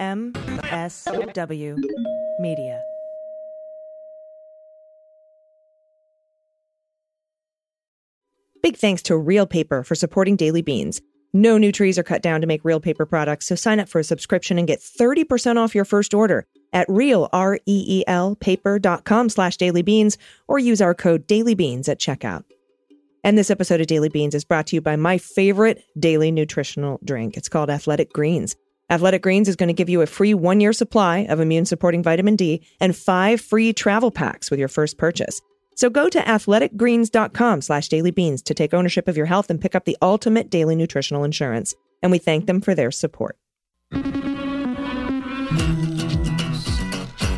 MSW Media. Big thanks to Real Paper for supporting Daily Beans. No new trees are cut down to make Real Paper products, so sign up for a subscription and get 30% off your first order at Real, R-E-E-L, paper.com/dailybeans, or use our code DAILYBEANS at checkout. And this episode of Daily Beans is brought to you by my favorite daily nutritional drink. It's called Athletic Greens. Athletic Greens is going to give you a free 1-year supply of immune-supporting vitamin D and 5 free travel packs with your first purchase. So go to athleticgreens.com/dailybeans to take ownership of your health and pick up the ultimate daily nutritional insurance. And we thank them for their support. News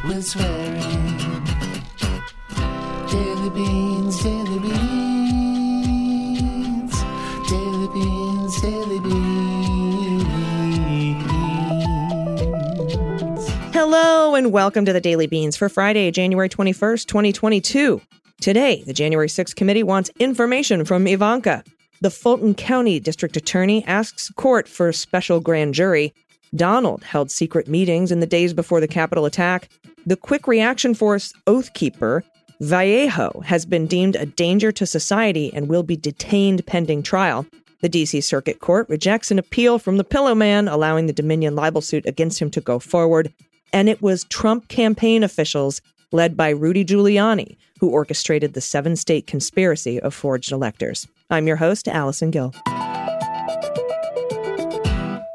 with swearing. Daily Beans, Daily Beans. Daily Beans, Daily Beans. Hello and welcome to the Daily Beans for Friday, January 21st, 2022. Today, the January 6th committee wants information from Ivanka. The Fulton County District Attorney asks court for a special grand jury. Donald held secret meetings in the days before the Capitol attack. The quick reaction force Oath Keeper, Vallejo, has been deemed a danger to society and will be detained pending trial. The D.C. Circuit Court rejects an appeal from the Pillow Man, allowing the Dominion libel suit against him to go forward. And it was Trump campaign officials led by Rudy Giuliani, who orchestrated the 7-state conspiracy of forged electors. I'm your host, Allison Gill.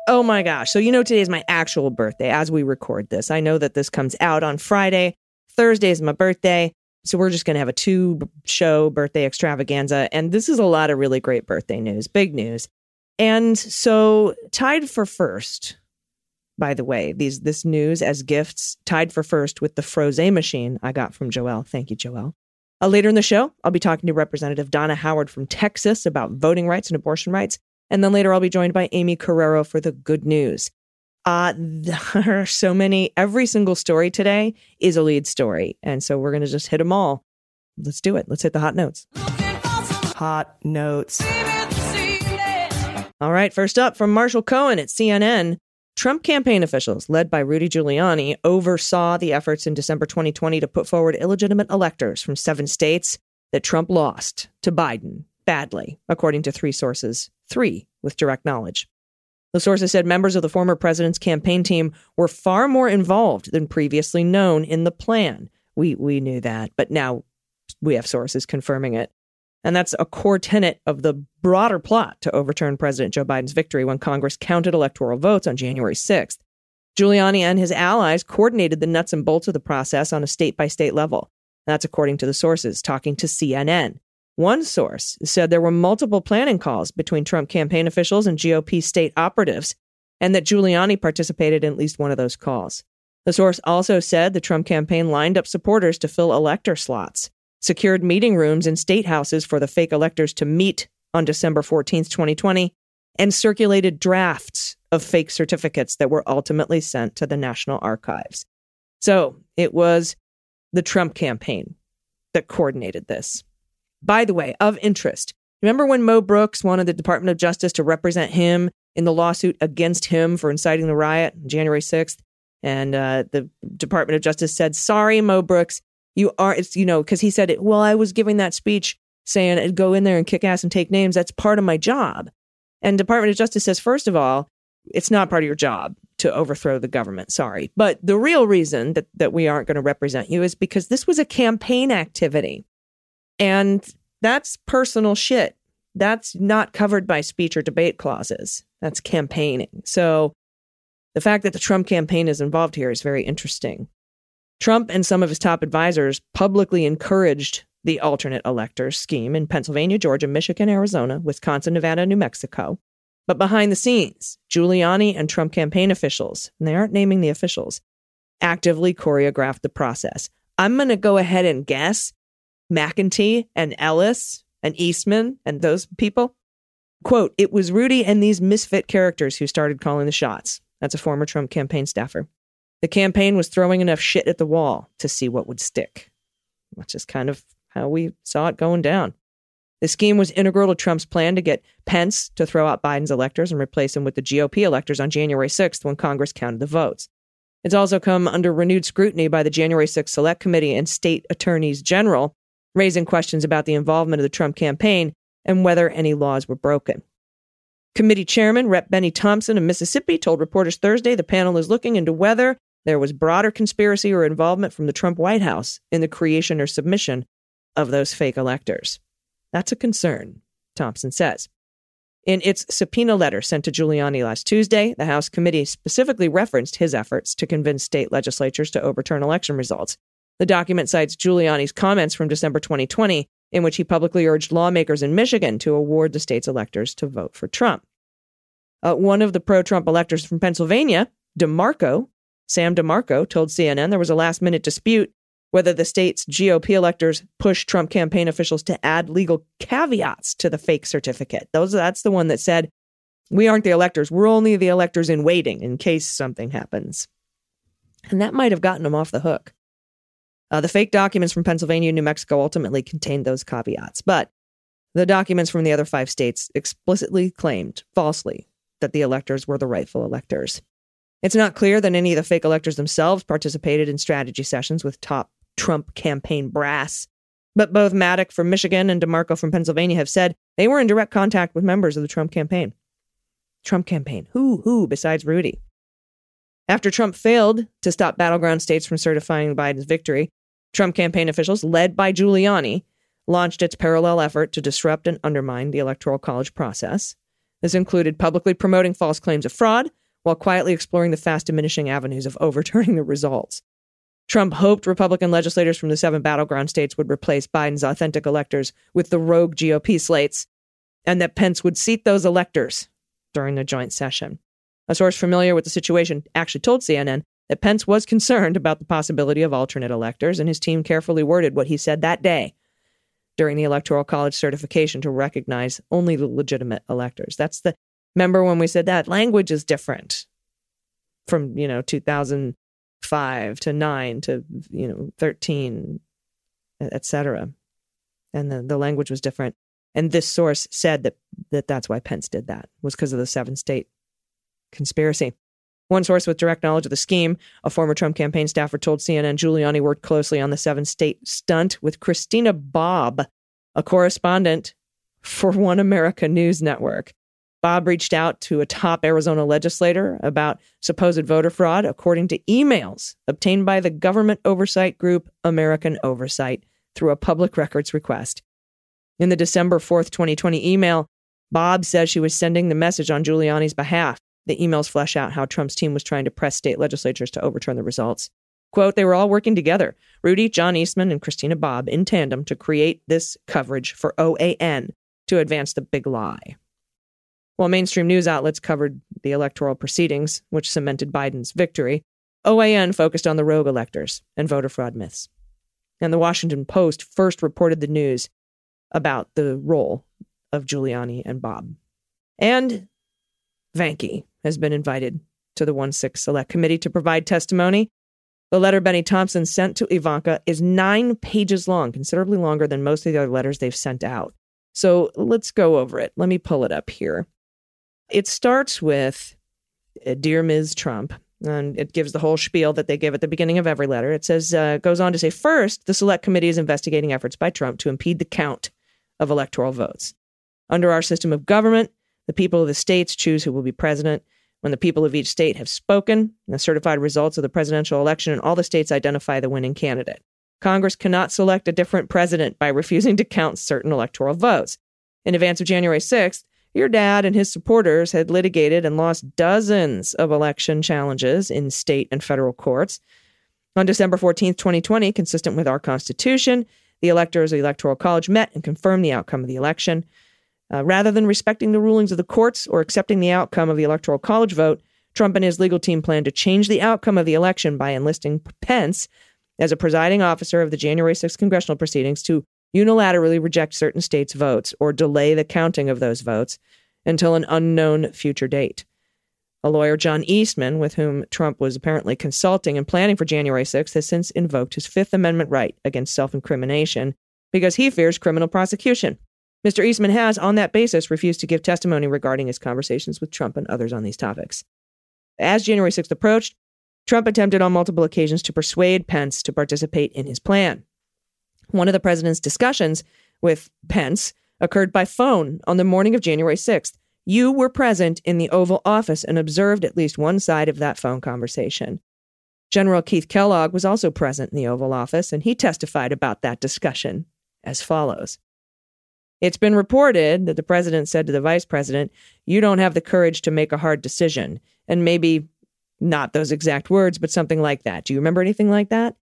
Oh my gosh. So, you know, today is my actual birthday as we record this. I know that this comes out on Friday. Thursday is my birthday. So we're just going to have a 2-show birthday extravaganza. And this is a lot of really great birthday news, big news. And so tied for first, by the way, this news as gifts tied for first with the Frosé machine I got from Joelle. Thank you, Joelle. Later in the show, I'll be talking to Representative Donna Howard from Texas about voting rights and abortion rights. And then later I'll be joined by Aimee Carrero for the good news. There are so many. Every single story today is a lead story. And so we're going to just hit them all. Let's do it. Let's hit the hot notes. Hot notes. All right. First up from Marshall Cohen at CNN. Trump campaign officials, led by Rudy Giuliani, oversaw the efforts in December 2020 to put forward illegitimate electors from 7 states that Trump lost to Biden badly, according to 3 sources, 3 with direct knowledge. The sources said members of the former president's campaign team were far more involved than previously known in the plan. We knew that, but now we have sources confirming it. And that's a core tenet of the broader plot to overturn President Joe Biden's victory when Congress counted electoral votes on January 6th. Giuliani and his allies coordinated the nuts and bolts of the process on a state-by-state level. That's according to the sources talking to CNN. One source said there were multiple planning calls between Trump campaign officials and GOP state operatives, and that Giuliani participated in at least one of those calls. The source also said the Trump campaign lined up supporters to fill elector slots, secured meeting rooms in state houses for the fake electors to meet on December 14th, 2020, and circulated drafts of fake certificates that were ultimately sent to the National Archives. So it was the Trump campaign that coordinated this. By the way, of interest, remember when Mo Brooks wanted the Department of Justice to represent him in the lawsuit against him for inciting the riot on January 6th? And the Department of Justice said, sorry, Mo Brooks, because he said, well, I was giving that speech saying I'd go in there and kick ass and take names. That's part of my job. And Department of Justice says, first of all, it's not part of your job to overthrow the government. Sorry. But the real reason that we aren't going to represent you is because this was a campaign activity. And that's personal shit. That's not covered by speech or debate clauses. That's campaigning. So the fact that the Trump campaign is involved here is very interesting. Trump and some of his top advisors publicly encouraged the alternate elector scheme in Pennsylvania, Georgia, Michigan, Arizona, Wisconsin, Nevada, New Mexico. But behind the scenes, Giuliani and Trump campaign officials, and they aren't naming the officials, actively choreographed the process. I'm going to go ahead and guess McEnany and Ellis and Eastman and those people. Quote, it was Rudy and these misfit characters who started calling the shots. That's a former Trump campaign staffer. The campaign was throwing enough shit at the wall to see what would stick, which is kind of how we saw it going down. The scheme was integral to Trump's plan to get Pence to throw out Biden's electors and replace him with the GOP electors on January 6th when Congress counted the votes. It's also come under renewed scrutiny by the January 6th Select Committee and state attorneys general, raising questions about the involvement of the Trump campaign and whether any laws were broken. Committee Chairman Rep. Bennie Thompson of Mississippi told reporters Thursday the panel is looking into whether there was broader conspiracy or involvement from the Trump White House in the creation or submission of those fake electors. That's a concern, Thompson says. In its subpoena letter sent to Giuliani last Tuesday, the House committee specifically referenced his efforts to convince state legislatures to overturn election results. The document cites Giuliani's comments from December 2020, in which he publicly urged lawmakers in Michigan to award the state's electors to vote for Trump. One of the pro-Trump electors from Pennsylvania, DeMarco, Sam DeMarco, told CNN there was a last-minute dispute whether the state's GOP electors pushed Trump campaign officials to add legal caveats to the fake certificate. That's the one that said, we aren't the electors, we're only the electors in waiting in case something happens. And that might have gotten him off the hook. The fake documents from Pennsylvania and New Mexico ultimately contained those caveats, but the documents from the other five states explicitly claimed, falsely, that the electors were the rightful electors. It's not clear that any of the fake electors themselves participated in strategy sessions with top Trump campaign brass, but both Maddock from Michigan and DeMarco from Pennsylvania have said they were in direct contact with members of the Trump campaign. Who besides Rudy? After Trump failed to stop battleground states from certifying Biden's victory, Trump campaign officials, led by Giuliani, launched its parallel effort to disrupt and undermine the Electoral College process. This included publicly promoting false claims of fraud while quietly exploring the fast-diminishing avenues of overturning the results. Trump hoped Republican legislators from the seven battleground states would replace Biden's authentic electors with the rogue GOP slates, and that Pence would seat those electors during the joint session. A source familiar with the situation actually told CNN that Pence was concerned about the possibility of alternate electors, and his team carefully worded what he said that day during the Electoral College certification to recognize only the legitimate electors. That's the, remember when we said that language is different from, 2000. 5 to 9 to 13, etc. And the language was different. And this source said that that's why Pence did that, was because of the seven-state conspiracy. One source with direct knowledge of the scheme, a former Trump campaign staffer, told CNN Giuliani worked closely on the seven-state stunt with Christina Bobb, a correspondent for One America News Network. Bob reached out to a top Arizona legislator about supposed voter fraud, according to emails obtained by the government oversight group American Oversight through a public records request. In the December 4th, 2020 email, Bob says she was sending the message on Giuliani's behalf. The emails flesh out how Trump's team was trying to press state legislatures to overturn the results. Quote, they were all working together, Rudy, John Eastman, and Christina Bobb, in tandem to create this coverage for OAN to advance the big lie. While mainstream news outlets covered the electoral proceedings, which cemented Biden's victory, OAN focused on the rogue electors and voter fraud myths. And the Washington Post first reported the news about the role of Giuliani and Bob. And Vanke has been invited to the 1-6 Select Committee to provide testimony. The letter Bennie Thompson sent to Ivanka is 9 pages long, considerably longer than most of the other letters they've sent out. So let's go over it. Let me pull it up here. It starts with Dear Ms. Trump, and it gives the whole spiel that they give at the beginning of every letter. It says, goes on to say, first, the Select Committee is investigating efforts by Trump to impede the count of electoral votes. Under our system of government, the people of the states choose who will be president. When the people of each state have spoken, and the certified results of the presidential election in all the states identify the winning candidate. Congress cannot select a different president by refusing to count certain electoral votes. In advance of January 6th, your dad and his supporters had litigated and lost dozens of election challenges in state and federal courts. On December 14th, 2020, consistent with our Constitution, the electors of the Electoral College met and confirmed the outcome of the election. Rather than respecting the rulings of the courts or accepting the outcome of the Electoral College vote, Trump and his legal team planned to change the outcome of the election by enlisting Pence as a presiding officer of the January 6th congressional proceedings to unilaterally reject certain states' votes or delay the counting of those votes until an unknown future date. A lawyer, John Eastman, with whom Trump was apparently consulting and planning for January 6th, has since invoked his Fifth Amendment right against self-incrimination because he fears criminal prosecution. Mr. Eastman has, on that basis, refused to give testimony regarding his conversations with Trump and others on these topics. As January 6th approached, Trump attempted on multiple occasions to persuade Pence to participate in his plan. One of the president's discussions with Pence occurred by phone on the morning of January 6th. You were present in the Oval Office and observed at least one side of that phone conversation. General Keith Kellogg was also present in the Oval Office, and he testified about that discussion as follows. It's been reported that the president said to the vice president, you don't have the courage to make a hard decision, and maybe not those exact words, but something like that. Do you remember anything like that?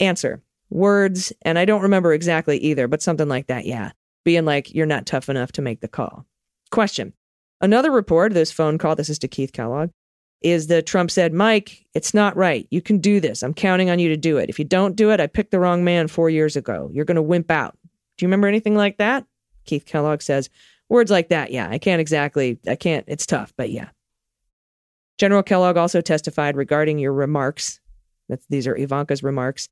Answer, words, and I don't remember exactly either, but something like that, yeah. Being like, you're not tough enough to make the call. Question. Another report, this phone call, this is to Keith Kellogg, is that Trump said, Mike, it's not right. You can do this. I'm counting on you to do it. If you don't do it, I picked the wrong man 4 years ago. You're going to wimp out. Do you remember anything like that? Keith Kellogg says, words like that, yeah. I can't, it's tough, but yeah. General Kellogg also testified regarding your remarks. These are Ivanka's remarks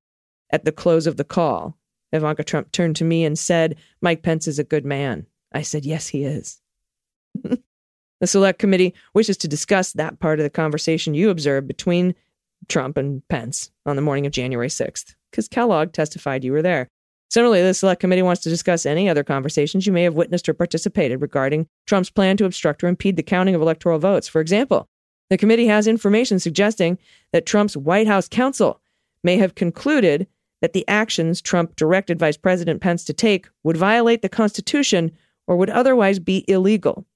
at the close of the call. Ivanka Trump turned to me and said, Mike Pence is a good man. I said, yes, he is. The Select Committee wishes to discuss that part of the conversation you observed between Trump and Pence on the morning of January 6th, because Kellogg testified you were there. Similarly, the Select Committee wants to discuss any other conversations you may have witnessed or participated regarding Trump's plan to obstruct or impede the counting of electoral votes. For example, the committee has information suggesting that Trump's White House counsel may have concluded that the actions Trump directed Vice President Pence to take would violate the Constitution or would otherwise be illegal.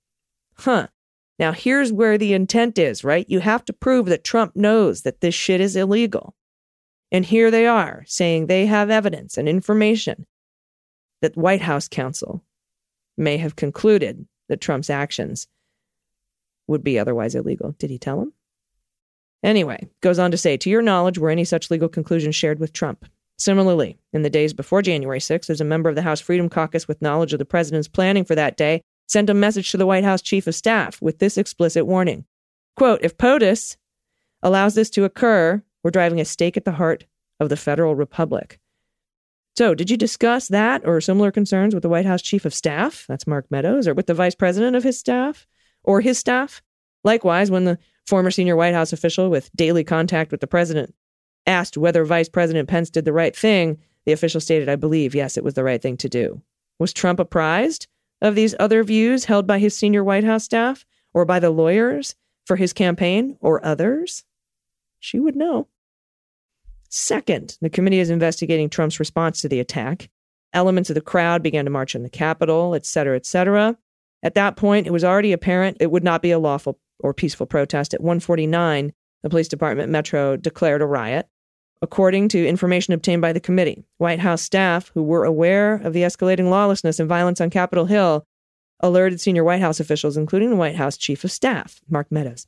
Huh. Now, here's where the intent is, right? You have to prove that Trump knows that this shit is illegal. And here they are saying they have evidence and information that White House counsel may have concluded that Trump's actions would be otherwise illegal. Did he tell them? Anyway, goes on to say, to your knowledge, were any such legal conclusions shared with Trump? Similarly, in the days before January 6th, as a member of the House Freedom Caucus with knowledge of the president's planning for that day, sent a message to the White House chief of staff with this explicit warning. Quote, if POTUS allows this to occur, we're driving a stake at the heart of the federal republic. So did you discuss that or similar concerns with the White House chief of staff? That's Mark Meadows, or with the vice president of his staff or his staff. Likewise, when the former senior White House official with daily contact with the president asked whether Vice President Pence did the right thing, the official stated, I believe, yes, it was the right thing to do. Was Trump apprised of these other views held by his senior White House staff or by the lawyers for his campaign or others? She would know. Second, the committee is investigating Trump's response to the attack. Elements of the crowd began to march on the Capitol, et cetera, et cetera. At that point, it was already apparent it would not be a lawful or peaceful protest. At 1:49, the police department Metro declared a riot, according to information obtained by the committee. White House staff, who were aware of the escalating lawlessness and violence on Capitol Hill, alerted senior White House officials, including the White House chief of staff, Mark Meadows.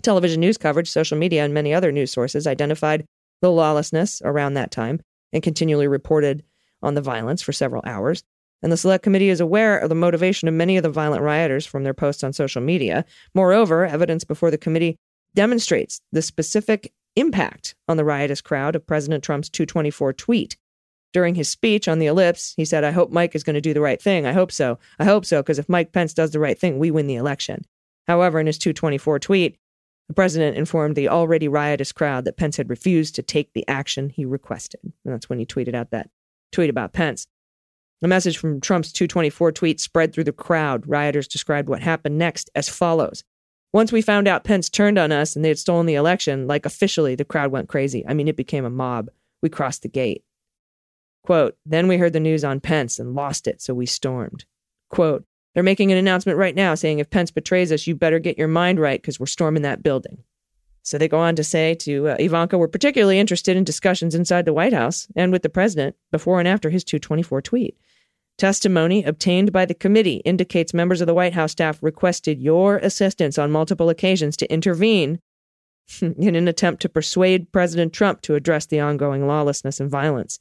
Television news coverage, social media, and many other news sources identified the lawlessness around that time and continually reported on the violence for several hours. And the Select Committee is aware of the motivation of many of the violent rioters from their posts on social media. Moreover, evidence before the committee demonstrates the specific impact on the riotous crowd of President Trump's 224 tweet. During his speech on the Ellipse, he said, I hope Mike is going to do the right thing. I hope so, because if Mike Pence does the right thing, we win the election. However, in his 224 tweet, the president informed the already riotous crowd that Pence had refused to take the action he requested. And that's when he tweeted out that tweet about Pence. The message from Trump's 224 tweet spread through the crowd. Rioters described what happened next as follows. Once we found out Pence turned on us and they had stolen the election, like officially, the crowd went crazy. I mean, it became a mob. We crossed the gate. Quote, then we heard the news on Pence and lost it, so we stormed. Quote, they're making an announcement right now saying if Pence betrays us, you better get your mind right because we're storming that building. So they go on to say to Ivanka, we're particularly interested in discussions inside the White House and with the president before and after his 224 tweet. Testimony obtained by the committee indicates members of the White House staff requested your assistance on multiple occasions to intervene in an attempt to persuade President Trump to address the ongoing lawlessness and violence.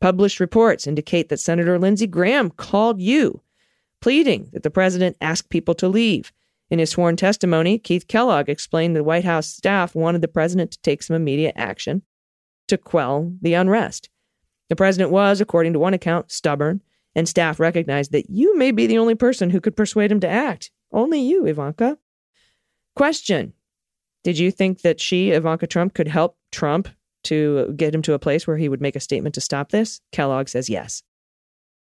Published reports indicate that Senator Lindsey Graham called you, pleading that the president asked people to leave. In his sworn testimony, Keith Kellogg explained the White House staff wanted the president to take some immediate action to quell the unrest. The president was, according to one account, stubborn. And staff recognized that you may be the only person who could persuade him to act. Only you, Ivanka. Question. Did you think that she, Ivanka Trump, could help Trump to get him to a place where he would make a statement to stop this? Kellogg says yes.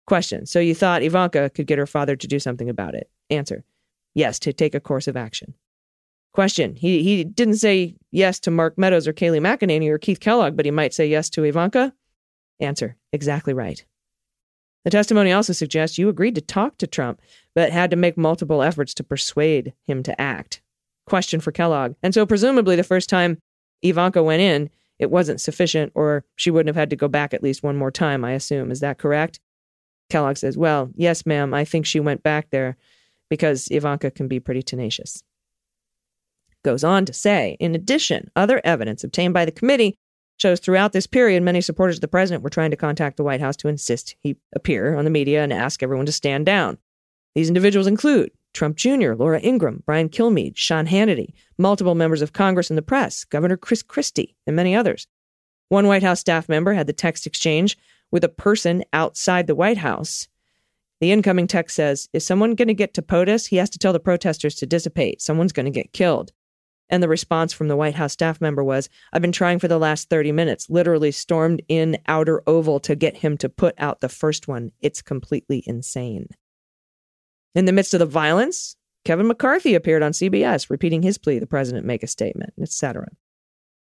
Question. So you thought Ivanka could get her father to do something about it? Answer. Yes, to take a course of action. Question. He didn't say yes to Mark Meadows or Kayleigh McEnany or Keith Kellogg, but he might say yes to Ivanka? Answer. Exactly right. The testimony also suggests you agreed to talk to Trump, but had to make multiple efforts to persuade him to act. Question for Kellogg. And so presumably the first time Ivanka went in, it wasn't sufficient, or she wouldn't have had to go back at least one more time, I assume. Is that correct? Kellogg says, well, yes, ma'am, I think she went back there because Ivanka can be pretty tenacious. Goes on to say, in addition, other evidence obtained by the committee shows throughout this period, many supporters of the president were trying to contact the White House to insist he appear on the media and ask everyone to stand down. These individuals include Trump Jr., Laura Ingraham, Brian Kilmeade, Sean Hannity, multiple members of Congress and the press, Governor Chris Christie, and many others. One White House staff member had the text exchange with a person outside the White House. The incoming text says, is someone going to get to POTUS? He has to tell the protesters to dissipate. Someone's going to get killed. And the response from the White House staff member was, I've been trying for the last 30 minutes, literally stormed in outer oval to get him to put out the first one. It's completely insane. In the midst of the violence, Kevin McCarthy appeared on CBS, repeating his plea, the president make a statement, etc.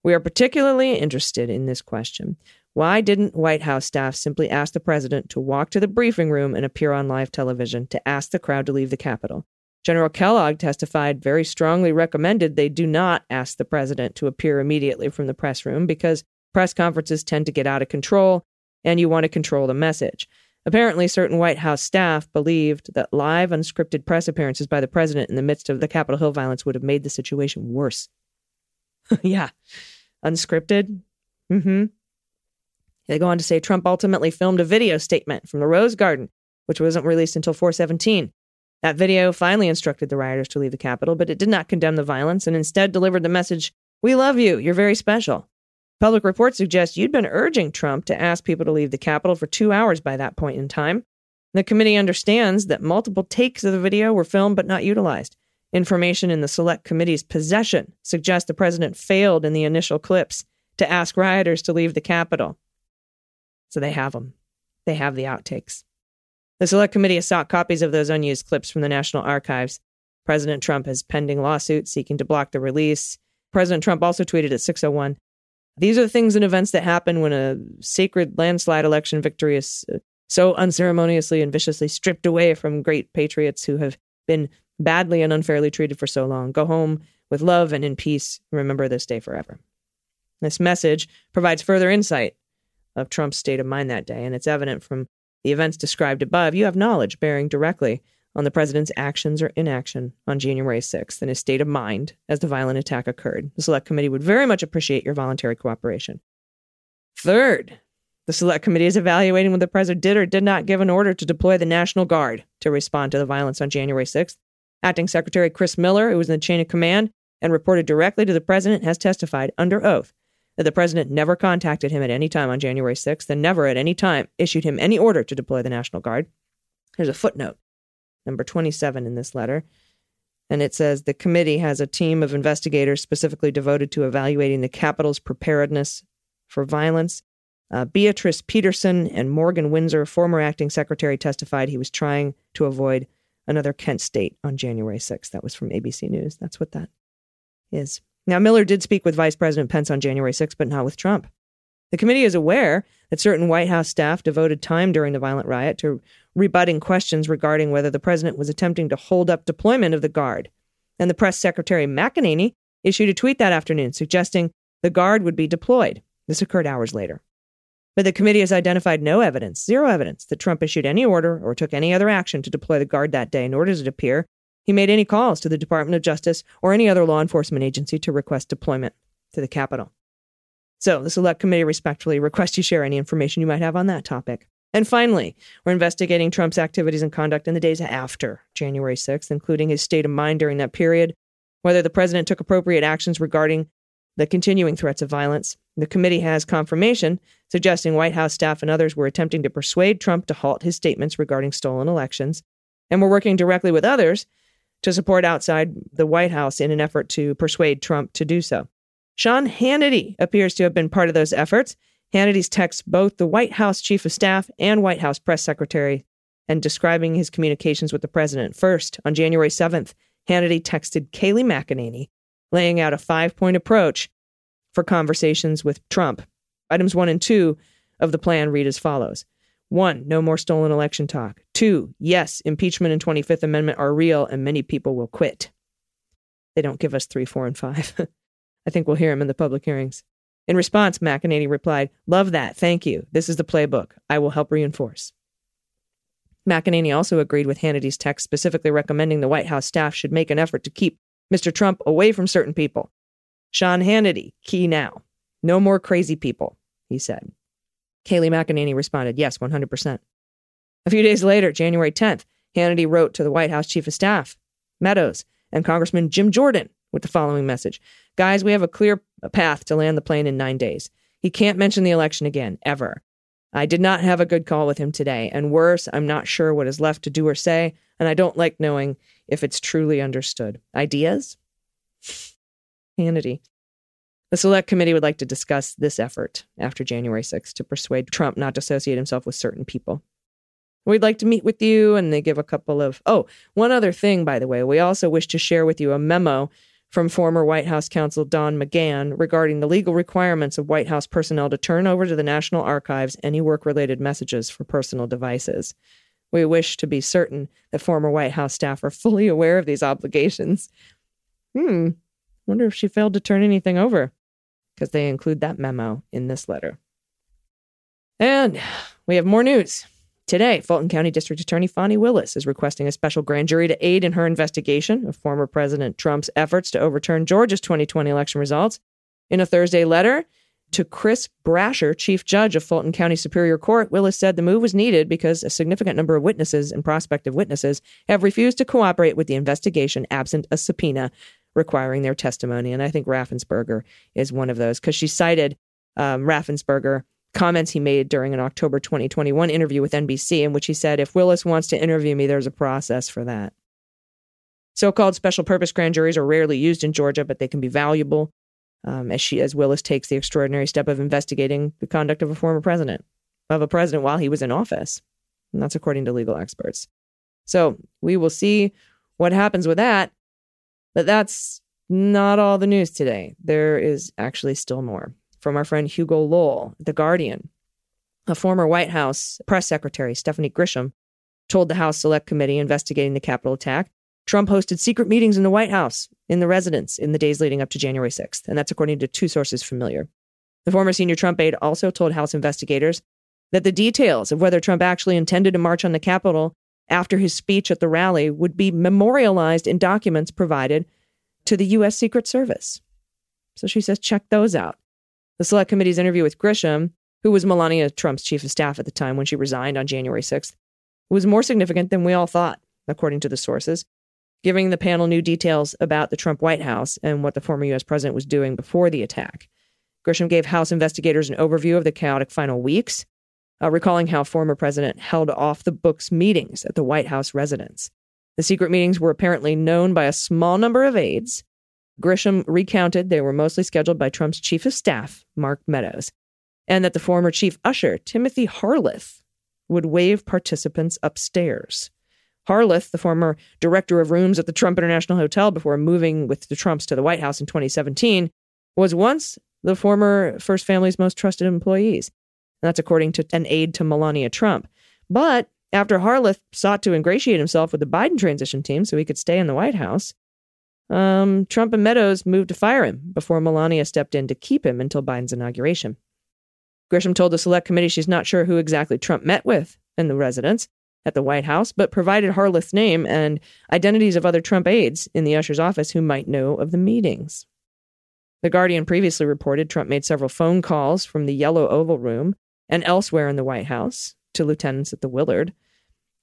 We are particularly interested in this question. Why didn't White House staff simply ask the president to walk to the briefing room and appear on live television to ask the crowd to leave the Capitol? General Kellogg testified very strongly recommended they do not ask the president to appear immediately from the press room because press conferences tend to get out of control and you want to control the message. Apparently, certain White House staff believed that live, unscripted press appearances by the president in the midst of the Capitol Hill violence would have made the situation worse. Yeah. Unscripted. They go on to say Trump ultimately filmed a video statement from the Rose Garden, which wasn't released until 4/17. That video finally instructed the rioters to leave the Capitol, but it did not condemn the violence and instead delivered the message, we love you, you're very special. Public reports suggest you'd been urging Trump to ask people to leave the Capitol for 2 hours by that point in time. The committee understands that multiple takes of the video were filmed but not utilized. Information in the select committee's possession suggests the president failed in the initial clips to ask rioters to leave the Capitol. So they have them. They have the outtakes. The Select Committee has sought copies of those unused clips from the National Archives. President Trump has pending lawsuits seeking to block the release. President Trump also tweeted at 6:01, these are the things and events that happen when a sacred landslide election victory is so unceremoniously and viciously stripped away from great patriots who have been badly and unfairly treated for so long. Go home with love and in peace. Remember this day forever. This message provides further insight of Trump's state of mind that day, and it's evident from the events described above, you have knowledge bearing directly on the president's actions or inaction on January 6th and his state of mind as the violent attack occurred. The Select Committee would very much appreciate your voluntary cooperation. Third, the Select Committee is evaluating whether the president did or did not give an order to deploy the National Guard to respond to the violence on January 6th. Acting Secretary Chris Miller, who was in the chain of command and reported directly to the president, has testified under oath that the president never contacted him at any time on January 6th and never at any time issued him any order to deploy the National Guard. Here's a footnote, number 27 in this letter, and it says the committee has a team of investigators specifically devoted to evaluating the Capitol's preparedness for violence. Beatrice Peterson and Morgan Windsor, former acting secretary, testified he was trying to avoid another Kent state on January 6th. That was from ABC News. That's what that is. Now, Miller did speak with Vice President Pence on January 6th, but not with Trump. The committee is aware that certain White House staff devoted time during the violent riot to rebutting questions regarding whether the president was attempting to hold up deployment of the Guard. And the press secretary, McEnany, issued a tweet that afternoon suggesting the Guard would be deployed. This occurred hours later. But the committee has identified no evidence, zero evidence, that Trump issued any order or took any other action to deploy the Guard that day, nor does it appear he made any calls to the Department of Justice or any other law enforcement agency to request deployment to the Capitol. So the Select Committee respectfully requests you share any information you might have on that topic. And finally, we're investigating Trump's activities and conduct in the days after January 6th, including his state of mind during that period, whether the president took appropriate actions regarding the continuing threats of violence. The committee has confirmation suggesting White House staff and others were attempting to persuade Trump to halt his statements regarding stolen elections, and we're working directly with others to support outside the White House in an effort to persuade Trump to do so. Sean Hannity appears to have been part of those efforts. Hannity's texts both the White House Chief of Staff and White House Press Secretary and describing his communications with the president. First, on January 7th, Hannity texted Kayleigh McEnany, laying out a five-point approach for conversations with Trump. Items 1 and 2 of the plan read as follows. 1, no more stolen election talk. 2, yes, impeachment and 25th Amendment are real and many people will quit. They don't give us 3, 4, and 5. I think we'll hear him in the public hearings. In response, McEnany replied, "Love that. Thank you. This is the playbook. I will help reinforce." McEnany also agreed with Hannity's text specifically recommending the White House staff should make an effort to keep Mr. Trump away from certain people. Sean Hannity, key now. No more crazy people, he said. Kayleigh McEnany responded, yes, 100%. A few days later, January 10th, Hannity wrote to the White House Chief of Staff, Meadows, and Congressman Jim Jordan with the following message. Guys, we have a clear path to land the plane in 9 days. He can't mention the election again, ever. I did not have a good call with him today, and worse, I'm not sure what is left to do or say, and I don't like knowing if it's truly understood. Ideas? Hannity. The Select Committee would like to discuss this effort after January 6th to persuade Trump not to associate himself with certain people. We'd like to meet with you, and they give a couple of... Oh, one other thing, by the way. We also wish to share with you a memo from former White House counsel Don McGahn regarding the legal requirements of White House personnel to turn over to the National Archives any work-related messages for personal devices. We wish to be certain that former White House staff are fully aware of these obligations. Wonder if she failed to turn anything over, because they include that memo in this letter. And we have more news. Today, Fulton County District Attorney Fonnie Willis is requesting a special grand jury to aid in her investigation of former President Trump's efforts to overturn Georgia's 2020 election results. In a Thursday letter to Chris Brasher, Chief Judge of Fulton County Superior Court, Willis said the move was needed because a significant number of witnesses and prospective witnesses have refused to cooperate with the investigation absent a subpoena requiring their testimony. And I think Raffensperger is one of those, because she cited Raffensperger comments he made during an October 2021 interview with NBC in which he said, if Willis wants to interview me, there's a process for that. So-called special purpose grand juries are rarely used in Georgia, but they can be valuable as Willis takes the extraordinary step of investigating the conduct of a president while he was in office. And that's according to legal experts. So we will see what happens with that. But that's not all the news today. There is actually still more. From our friend Hugo Lowell, The Guardian, a former White House press secretary, Stephanie Grisham, told the House Select Committee investigating the Capitol attack, Trump hosted secret meetings in the White House, in the residence, in the days leading up to January 6th. And that's according to two sources familiar. The former senior Trump aide also told House investigators that the details of whether Trump actually intended to march on the Capitol after his speech at the rally would be memorialized in documents provided to the U.S. Secret Service. So she says, check those out. The Select Committee's interview with Grisham, who was Melania Trump's chief of staff at the time when she resigned on January 6th, was more significant than we all thought, according to the sources, giving the panel new details about the Trump White House and what the former U.S. president was doing before the attack. Grisham gave House investigators an overview of the chaotic final weeks, recalling how former president held off the book's meetings at the White House residence. The secret meetings were apparently known by a small number of aides. Grisham recounted they were mostly scheduled by Trump's chief of staff, Mark Meadows, and that the former chief usher, Timothy Harleth, would wave participants upstairs. Harleth, the former director of rooms at the Trump International Hotel before moving with the Trumps to the White House in 2017, was once the former First Family's most trusted employees. And that's according to an aide to Melania Trump. But after Harleth sought to ingratiate himself with the Biden transition team so he could stay in the White House, Trump and Meadows moved to fire him before Melania stepped in to keep him until Biden's inauguration. Grisham told the Select Committee she's not sure who exactly Trump met with in the residence at the White House, but provided Harleth's name and identities of other Trump aides in the usher's office who might know of the meetings. The Guardian previously reported Trump made several phone calls from the Yellow Oval Room and elsewhere in the White House to lieutenants at the Willard.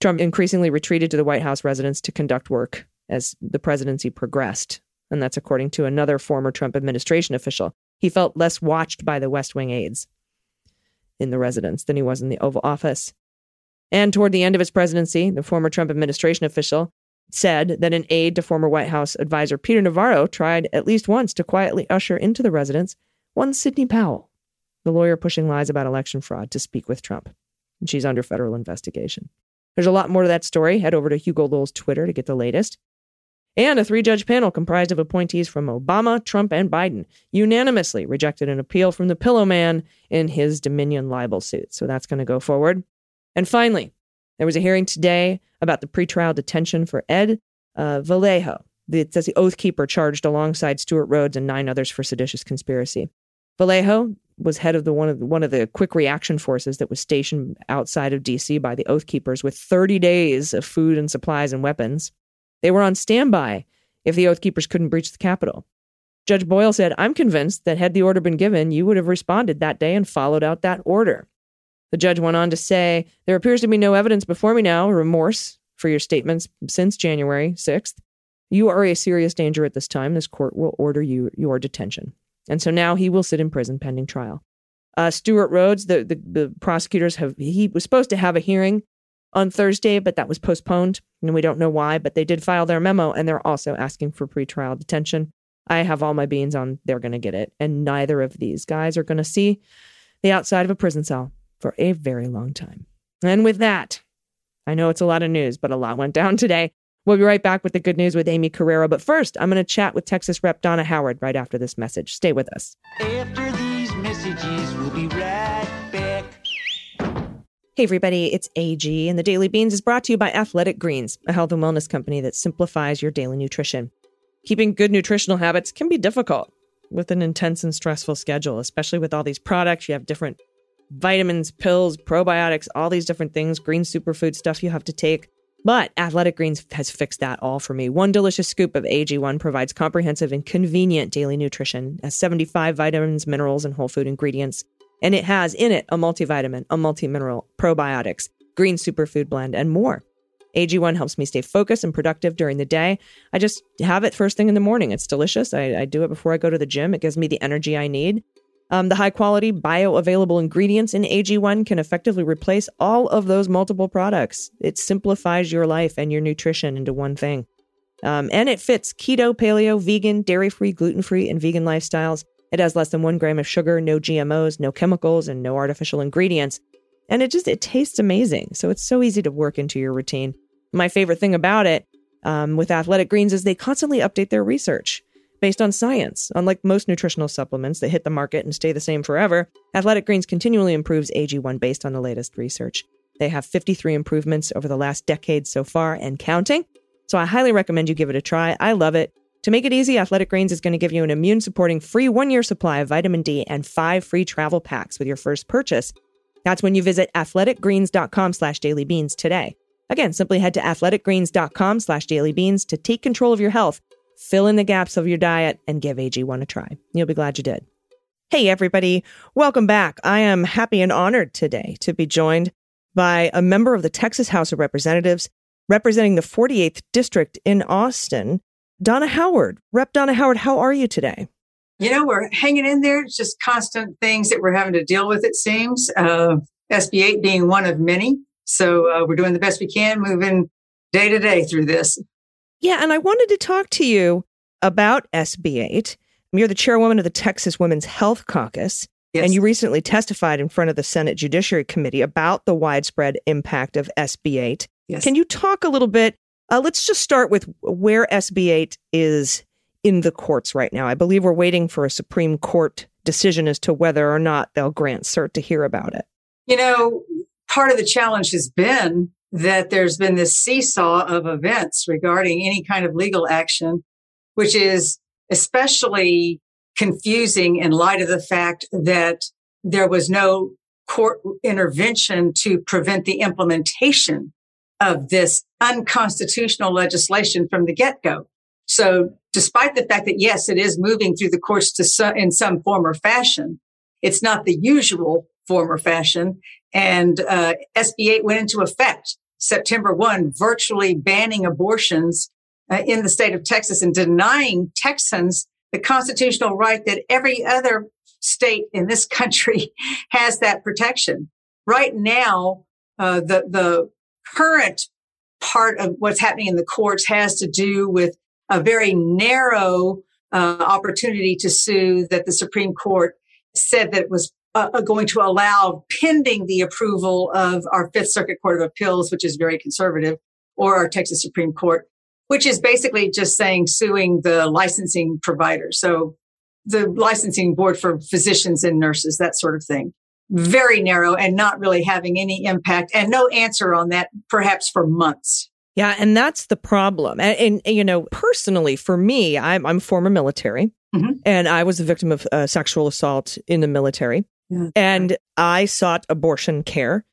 Trump increasingly retreated to the White House residence to conduct work as the presidency progressed. And that's according to another former Trump administration official. He felt less watched by the West Wing aides in the residence than he was in the Oval Office. And toward the end of his presidency, the former Trump administration official said that an aide to former White House advisor Peter Navarro tried at least once to quietly usher into the residence one Sidney Powell, the lawyer pushing lies about election fraud, to speak with Trump. And she's under federal investigation. There's a lot more to that story. Head over to Hugo Lowell's Twitter to get the latest. And a three-judge panel comprised of appointees from Obama, Trump, and Biden unanimously rejected an appeal from the Pillow Man in his Dominion libel suit. So that's going to go forward. And finally, there was a hearing today about the pretrial detention for Ed Vallejo. That's the Oath Keeper charged alongside Stuart Rhodes and 9 others for seditious conspiracy. Vallejo was head of one of the quick reaction forces that was stationed outside of D.C. by the Oath Keepers with 30 days of food and supplies and weapons. They were on standby if the Oath Keepers couldn't breach the Capitol. Judge Boyle said, "I'm convinced that had the order been given, you would have responded that day and followed out that order." The judge went on to say, "There appears to be no evidence before me now, remorse for your statements since January 6th. You are a serious danger at this time. This court will order your detention." And so now he will sit in prison pending trial. Stuart Rhodes, the prosecutors he was supposed to have a hearing on Thursday, but that was postponed, and we don't know why, but they did file their memo, and they're also asking for pretrial detention. I have all my beans on they're going to get it, and neither of these guys are going to see the outside of a prison cell for a very long time. And with that, I know it's a lot of news, but a lot went down today. We'll be right back with the good news with Aimee Carrero, but first, I'm going to chat with Texas Rep. Donna Howard right after this message. Stay with us. After these messages, we'll be right back. Hey everybody, it's AG, and the Daily Beans is brought to you by Athletic Greens, a health and wellness company that simplifies your daily nutrition. Keeping good nutritional habits can be difficult with an intense and stressful schedule, especially with all these products. You have different vitamins, pills, probiotics, all these different things, green superfood stuff you have to take. But Athletic Greens has fixed that all for me. One delicious scoop of AG1 provides comprehensive and convenient daily nutrition, has 75 vitamins, minerals, and whole food ingredients. And it has in it a multivitamin, a multimineral, probiotics, green superfood blend, and more. AG1 helps me stay focused and productive during the day. I just have it first thing in the morning. It's delicious. I do it before I go to the gym. It gives me the energy I need. The high-quality, bioavailable ingredients in AG1 can effectively replace all of those multiple products. It simplifies your life and your nutrition into one thing. And it fits keto, paleo, vegan, dairy-free, gluten-free, and vegan lifestyles. It has less than 1 gram of sugar, no GMOs, no chemicals, and no artificial ingredients. And it tastes amazing. So it's so easy to work into your routine. My favorite thing about it with Athletic Greens is they constantly update their research based on science. Unlike most nutritional supplements that hit the market and stay the same forever, Athletic Greens continually improves AG1 based on the latest research. They have 53 improvements over the last decade so far and counting. So I highly recommend you give it a try. I love it. To make it easy, Athletic Greens is going to give you an immune-supporting free 1-year supply of vitamin D and 5 free travel packs with your first purchase. That's when you visit athleticgreens.com/dailybeans today. Again, simply head to athleticgreens.com/dailybeans to take control of your health, fill in the gaps of your diet, and give AG1 a try. You'll be glad you did. Hey, everybody. Welcome back. I am happy and honored today to be joined by a member of the Texas House of Representatives representing the 48th District in Austin, Donna Howard. Rep. Donna Howard, how are you today? You know, we're hanging in there. It's just constant things that we're having to deal with, it seems. SB 8 being one of many. So we're doing the best we can, moving day to day through this. Yeah, and I wanted to talk to you about SB 8. You're the chairwoman of the Texas Women's Health Caucus, yes, and you recently testified in front of the Senate Judiciary Committee about the widespread impact of SB 8. Yes. Can you talk a little bit? Let's just start with where SB 8 is in the courts right now. I believe we're waiting for a Supreme Court decision as to whether or not they'll grant cert to hear about it. You know, part of the challenge has been that there's been this seesaw of events regarding any kind of legal action, which is especially confusing in light of the fact that there was no court intervention to prevent the implementation of this unconstitutional legislation from the get-go. So despite the fact that, yes, it is moving through the courts in some form or fashion, it's not the usual form or fashion. And SB 8 went into effect September 1, virtually banning abortions in the state of Texas and denying Texans the constitutional right that every other state in this country has that protection. Right now, the current part of what's happening in the courts has to do with a very narrow opportunity to sue that the Supreme Court said that it was going to allow pending the approval of our Fifth Circuit Court of Appeals, which is very conservative, or our Texas Supreme Court, which is basically just saying suing the licensing provider. So the licensing board for physicians and nurses, that sort of thing. Very narrow and not really having any impact and no answer on that, perhaps for months. Yeah. And that's the problem. And you know, personally, for me, I'm former military and I was a victim of sexual assault in the military. Yeah, and right. I sought abortion care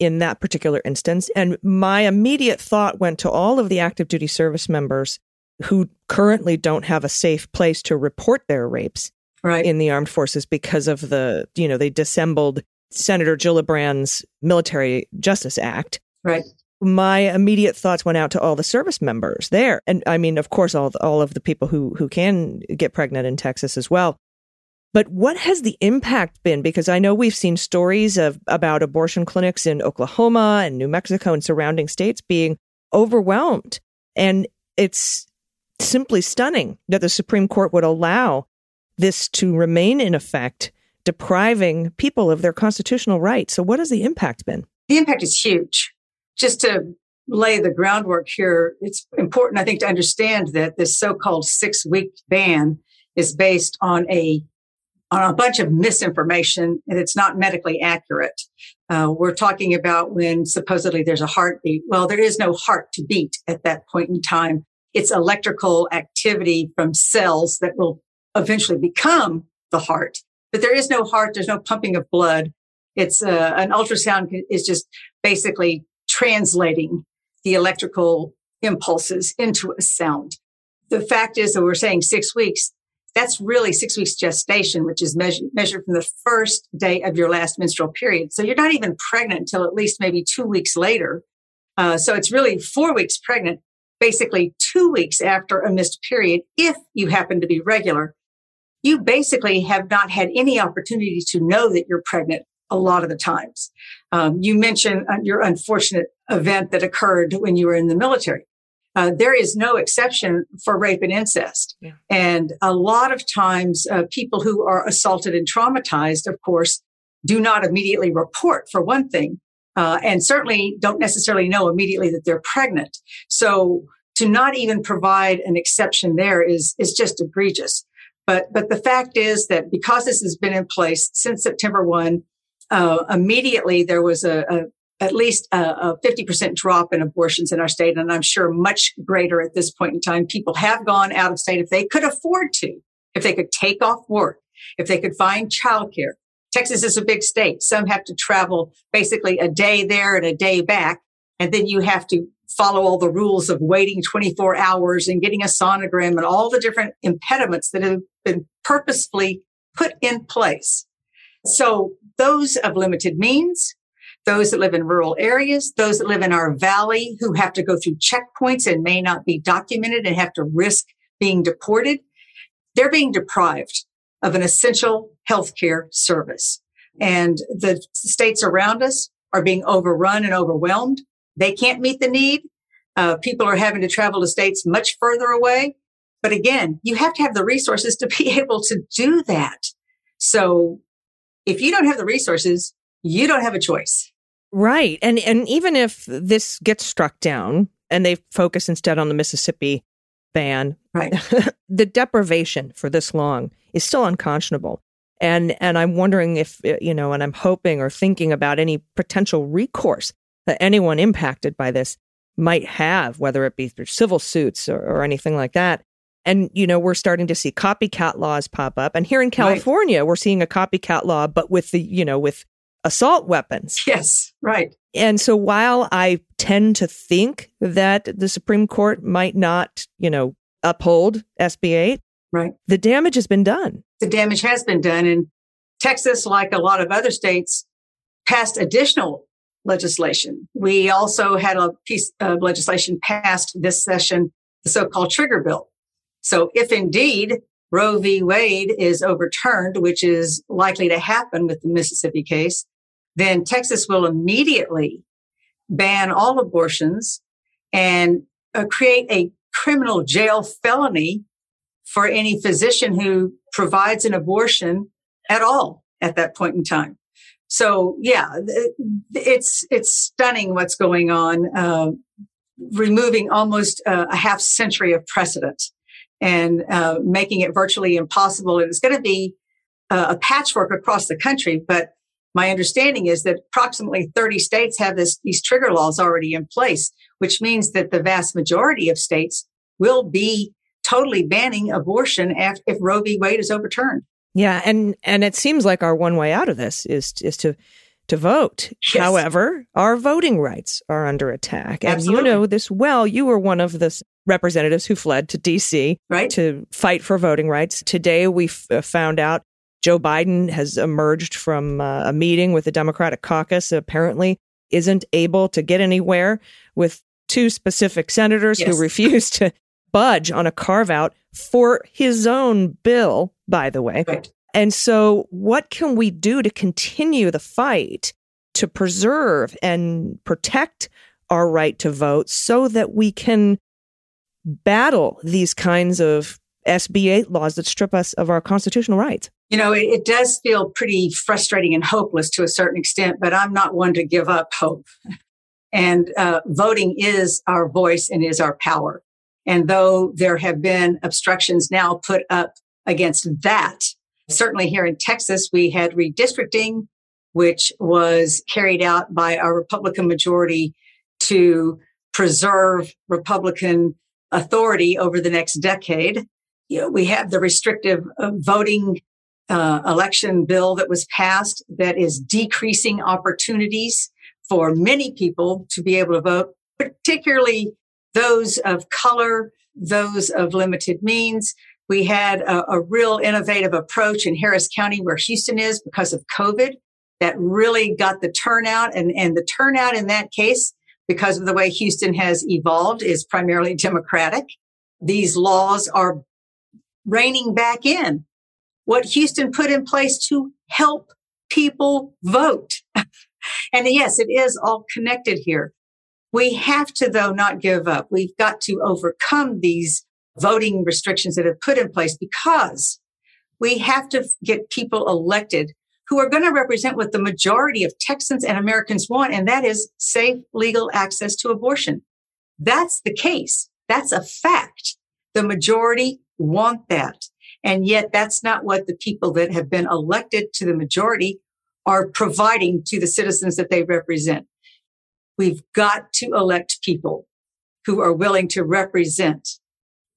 in that particular instance. And my immediate thought went to all of the active duty service members who currently don't have a safe place to report their rapes in the armed forces because of the, you know, they dissembled Senator Gillibrand's Military Justice Act. Right. My immediate thoughts went out to all the service members there. And I mean, of course, all of the people who can get pregnant in Texas as well. But what has the impact been? Because I know we've seen stories about abortion clinics in Oklahoma and New Mexico and surrounding states being overwhelmed. And it's simply stunning that the Supreme Court would allow this to remain in effect, depriving people of their constitutional rights. So what has the impact been? The impact is huge. Just to lay the groundwork here, it's important, I think, to understand that this so-called six-week ban is based on a bunch of misinformation, and it's not medically accurate. We're talking about when supposedly there's a heartbeat. Well, there is no heart to beat at that point in time. It's electrical activity from cells that will eventually become the heart. But there is no heart. There's no pumping of blood. It's an ultrasound is just basically translating the electrical impulses into a sound. The fact is that we're saying 6 weeks, that's really 6 weeks gestation, which is measured from the first day of your last menstrual period. So you're not even pregnant until at least maybe 2 weeks later. So it's really 4 weeks pregnant, basically 2 weeks after a missed period. If you happen to be regular, you basically have not had any opportunity to know that you're pregnant a lot of the times. You mentioned your unfortunate event that occurred when you were in the military. There is no exception for rape and incest. Yeah. And a lot of times people who are assaulted and traumatized, of course, do not immediately report, for one thing, and certainly don't necessarily know immediately that they're pregnant. So to not even provide an exception there is just egregious. But the fact is that because this has been in place since September 1, immediately there was at least a 50% drop in abortions in our state, and I'm sure much greater at this point in time. People have gone out of state if they could afford to, if they could take off work, if they could find childcare. Texas is a big state. Some have to travel basically a day there and a day back, and then you have to follow all the rules of waiting 24 hours and getting a sonogram and all the different impediments that have been purposefully put in place. So those of limited means, those that live in rural areas, those that live in our valley who have to go through checkpoints and may not be documented and have to risk being deported, they're being deprived of an essential healthcare service. And the states around us are being overrun and overwhelmed. They can't meet the need. People are having to travel to states much further away. But again, you have to have the resources to be able to do that. So if you don't have the resources, you don't have a choice. Right. And even if this gets struck down and they focus instead on the Mississippi ban, right, the deprivation for this long is still unconscionable. And I'm wondering if, you know, and I'm hoping or thinking about any potential recourse that anyone impacted by this might have, whether it be through civil suits or anything like that. And, you know, we're starting to see copycat laws pop up. And here in California, right, we're seeing a copycat law, but with the, you know, with assault weapons. Yes, right. And so while I tend to think that the Supreme Court might not, you know, uphold SB 8, right, the damage has been done. The damage has been done. And Texas, like a lot of other states, passed additional legislation. We also had a piece of legislation passed this session, the so-called trigger bill. So if indeed Roe v. Wade is overturned, which is likely to happen with the Mississippi case, then Texas will immediately ban all abortions and create a criminal jail felony for any physician who provides an abortion at all at that point in time. So, yeah, it's stunning what's going on, removing almost a half century of precedent and making it virtually impossible. And it's going to be a patchwork across the country. But my understanding is that approximately 30 states have these trigger laws already in place, which means that the vast majority of states will be totally banning abortion if Roe v. Wade is overturned. Yeah, and it seems like our one way out of this is to vote. Yes. However, our voting rights are under attack. And Absolutely. You know this well. You were one of the representatives who fled to D.C. Right. to fight for voting rights. Today, we found out Joe Biden has emerged from a meeting with the Democratic caucus, apparently isn't able to get anywhere with two specific senators yes. who refuse to budge on a carve-out for his own bill, by the way. Right. And so what can we do to continue the fight to preserve and protect our right to vote so that we can battle these kinds of SB8 laws that strip us of our constitutional rights? You know, it does feel pretty frustrating and hopeless to a certain extent, but I'm not one to give up hope. And voting is our voice and is our power. And though there have been obstructions now put up against that, certainly here in Texas, we had redistricting, which was carried out by our Republican majority to preserve Republican authority over the next decade. You know, we have the restrictive voting election bill that was passed that is decreasing opportunities for many people to be able to vote, particularly those of color, those of limited means. We had a real innovative approach in Harris County, where Houston is, because of COVID, that really got the turnout. And the turnout in that case, because of the way Houston has evolved, is primarily Democratic. These laws are reining back in what Houston put in place to help people vote. And yes, it is all connected here. We have to, though, not give up. We've got to overcome these voting restrictions that have put in place, because we have to get people elected who are going to represent what the majority of Texans and Americans want, and that is safe, legal access to abortion. That's the case. That's a fact. The majority want that. And yet that's not what the people that have been elected to the majority are providing to the citizens that they represent. We've got to elect people who are willing to represent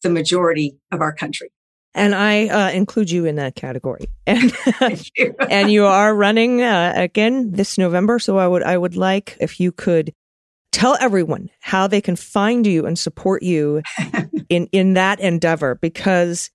the majority of our country. And I include you in that category. And you. And you are running again this November. So I would like if you could tell everyone how they can find you and support you in that endeavor. Because,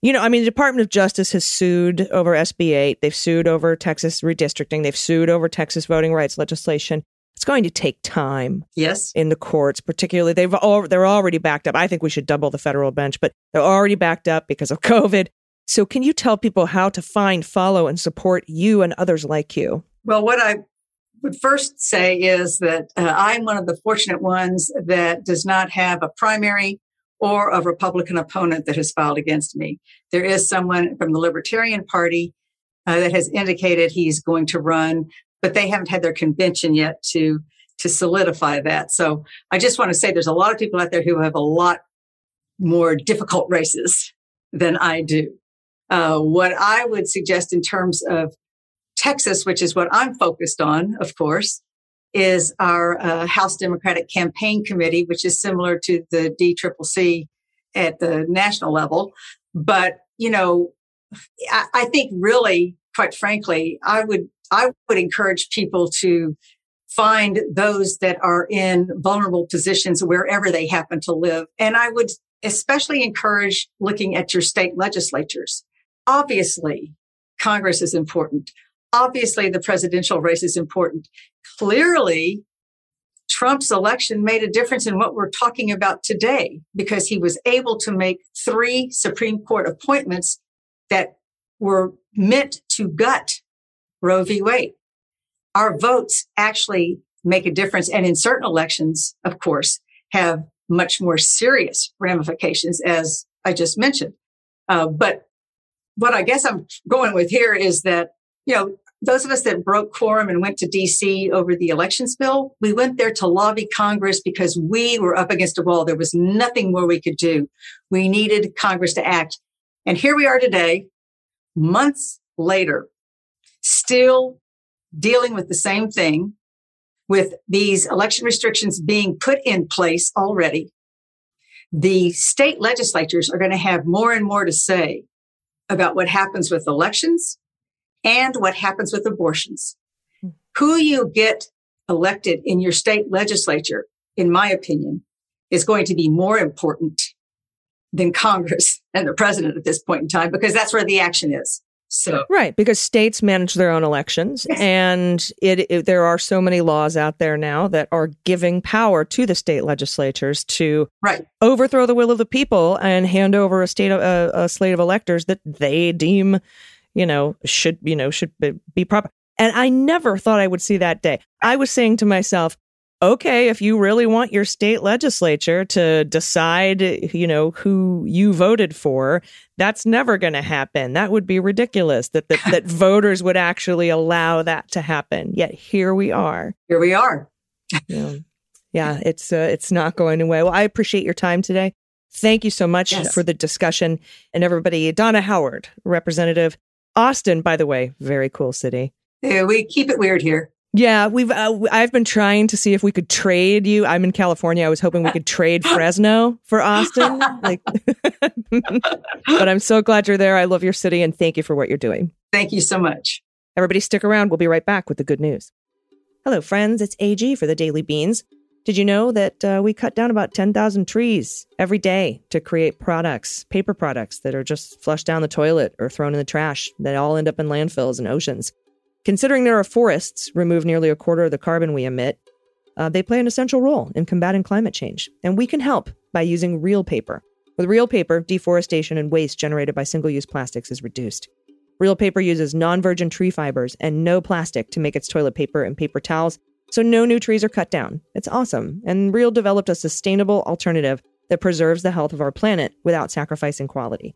you know, I mean, the Department of Justice has sued over SB 8. They've sued over Texas redistricting. They've sued over Texas voting rights legislation. It's going to take time. Yes. In the courts, particularly. They're already backed up. I think we should double the federal bench, but they're already backed up because of COVID. So can you tell people how to find, follow, and support you and others like you? Well, what I would first say is that I'm one of the fortunate ones that does not have a primary or a Republican opponent that has filed against me. There is someone from the Libertarian Party that has indicated he's going to run, but they haven't had their convention yet to solidify that. So I just want to say there's a lot of people out there who have a lot more difficult races than I do. What I would suggest in terms of Texas, which is what I'm focused on, of course, is our House Democratic Campaign Committee, which is similar to the DCCC at the national level. But, you know, I think really, quite frankly, I would encourage people to find those that are in vulnerable positions wherever they happen to live. And I would especially encourage looking at your state legislatures. Obviously, Congress is important. Obviously, the presidential race is important. Clearly, Trump's election made a difference in what we're talking about today, because he was able to make 3 Supreme Court appointments that were meant to gut Roe v. Wade. Our votes actually make a difference. And in certain elections, of course, have much more serious ramifications, as I just mentioned. But what I guess I'm going with here is that, you know, those of us that broke quorum and went to D.C. over the elections bill, we went there to lobby Congress because we were up against a wall. There was nothing more we could do. We needed Congress to act. And here we are today, months later, still dealing with the same thing, with these election restrictions being put in place already. The state legislatures are going to have more and more to say about what happens with elections and what happens with abortions. Who you get elected in your state legislature, in my opinion, is going to be more important than Congress and the president at this point in time, because that's where the action is. So right, because states manage their own elections, yes. And there are so many laws out there now that are giving power to the state legislatures to overthrow the will of the people and hand over a slate of electors that they deem, should be proper. And I never thought I would see that day. I was saying to myself, okay, if you really want your state legislature to decide, who you voted for, that's never going to happen. That would be ridiculous that voters would actually allow that to happen. Yet here we are. Here we are. Yeah, it's not going away. Well, I appreciate your time today. Thank you so much for the discussion. And everybody, Donna Howard, Representative Austin, by the way, very cool city. Yeah, we keep it weird here. Yeah, I've been trying to see if we could trade you. I'm in California. I was hoping we could trade Fresno for Austin. But I'm so glad you're there. I love your city, and thank you for what you're doing. Thank you so much. Everybody stick around. We'll be right back with the good news. Hello, friends. It's AG for the Daily Beans. Did you know that we cut down about 10,000 trees every day to create products, paper products that are just flushed down the toilet or thrown in the trash that all end up in landfills and oceans? Considering there are forests remove nearly a quarter of the carbon we emit, they play an essential role in combating climate change. And we can help by using Real Paper. With Real Paper, deforestation and waste generated by single-use plastics is reduced. Real Paper uses non-virgin tree fibers and no plastic to make its toilet paper and paper towels, so no new trees are cut down. It's awesome. And Real developed a sustainable alternative that preserves the health of our planet without sacrificing quality.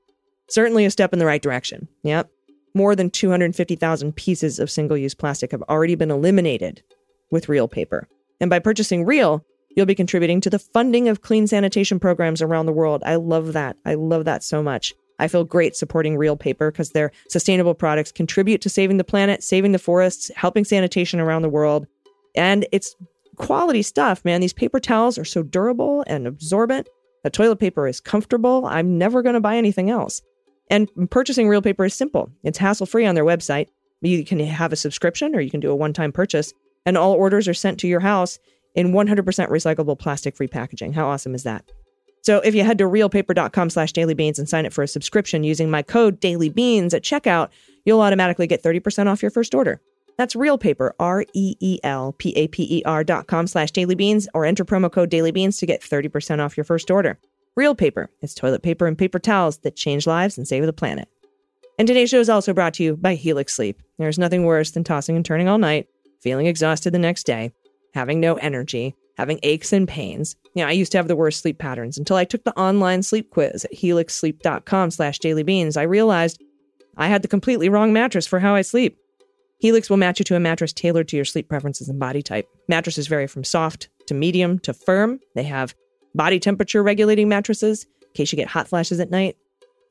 Certainly a step in the right direction. Yep. More than 250,000 pieces of single-use plastic have already been eliminated with Reel Paper. And by purchasing Reel, you'll be contributing to the funding of clean sanitation programs around the world. I love that. I love that so much. I feel great supporting Reel Paper because their sustainable products contribute to saving the planet, saving the forests, helping sanitation around the world. And it's quality stuff, man. These paper towels are so durable and absorbent. The toilet paper is comfortable. I'm never going to buy anything else. And purchasing Real Paper is simple. It's hassle-free on their website. You can have a subscription or you can do a one-time purchase. And all orders are sent to your house in 100% recyclable plastic-free packaging. How awesome is that? So if you head to realpaper.com/dailybeans and sign up for a subscription using my code dailybeans at checkout, you'll automatically get 30% off your first order. That's Real Paper, ReelPaper.com/dailybeans, or enter promo code dailybeans to get 30% off your first order. Real Paper is toilet paper and paper towels that change lives and save the planet. And today's show is also brought to you by Helix Sleep. There's nothing worse than tossing and turning all night, feeling exhausted the next day, having no energy, having aches and pains. I used to have the worst sleep patterns until I took the online sleep quiz at helixsleep.com/dailybeans. I realized I had the completely wrong mattress for how I sleep. Helix will match you to a mattress tailored to your sleep preferences and body type. Mattresses vary from soft to medium to firm. They have body temperature regulating mattresses, in case you get hot flashes at night.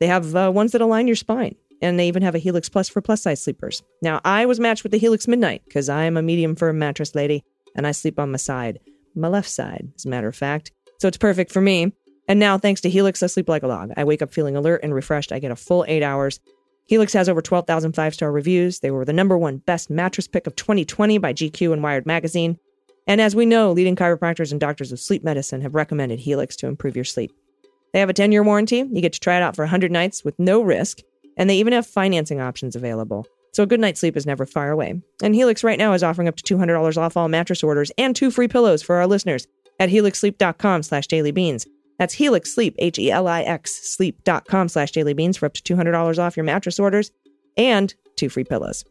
They have ones that align your spine, and they even have a Helix Plus for plus size sleepers. Now, I was matched with the Helix Midnight because I am a medium firm mattress lady, and I sleep on my side, my left side, as a matter of fact. So it's perfect for me. And now, thanks to Helix, I sleep like a log. I wake up feeling alert and refreshed. I get a full 8 hours. Helix has over 12,000 five-star reviews. They were the #1 best mattress pick of 2020 by GQ and Wired Magazine. And as we know, leading chiropractors and doctors of sleep medicine have recommended Helix to improve your sleep. They have a 10-year warranty. You get to try it out for 100 nights with no risk. And they even have financing options available. So a good night's sleep is never far away. And Helix right now is offering up to $200 off all mattress orders and 2 free pillows for our listeners at helixsleep.com/dailybeans. That's Helix Sleep, HELIX, sleep.com/dailybeans for up to $200 off your mattress orders and 2 free pillows.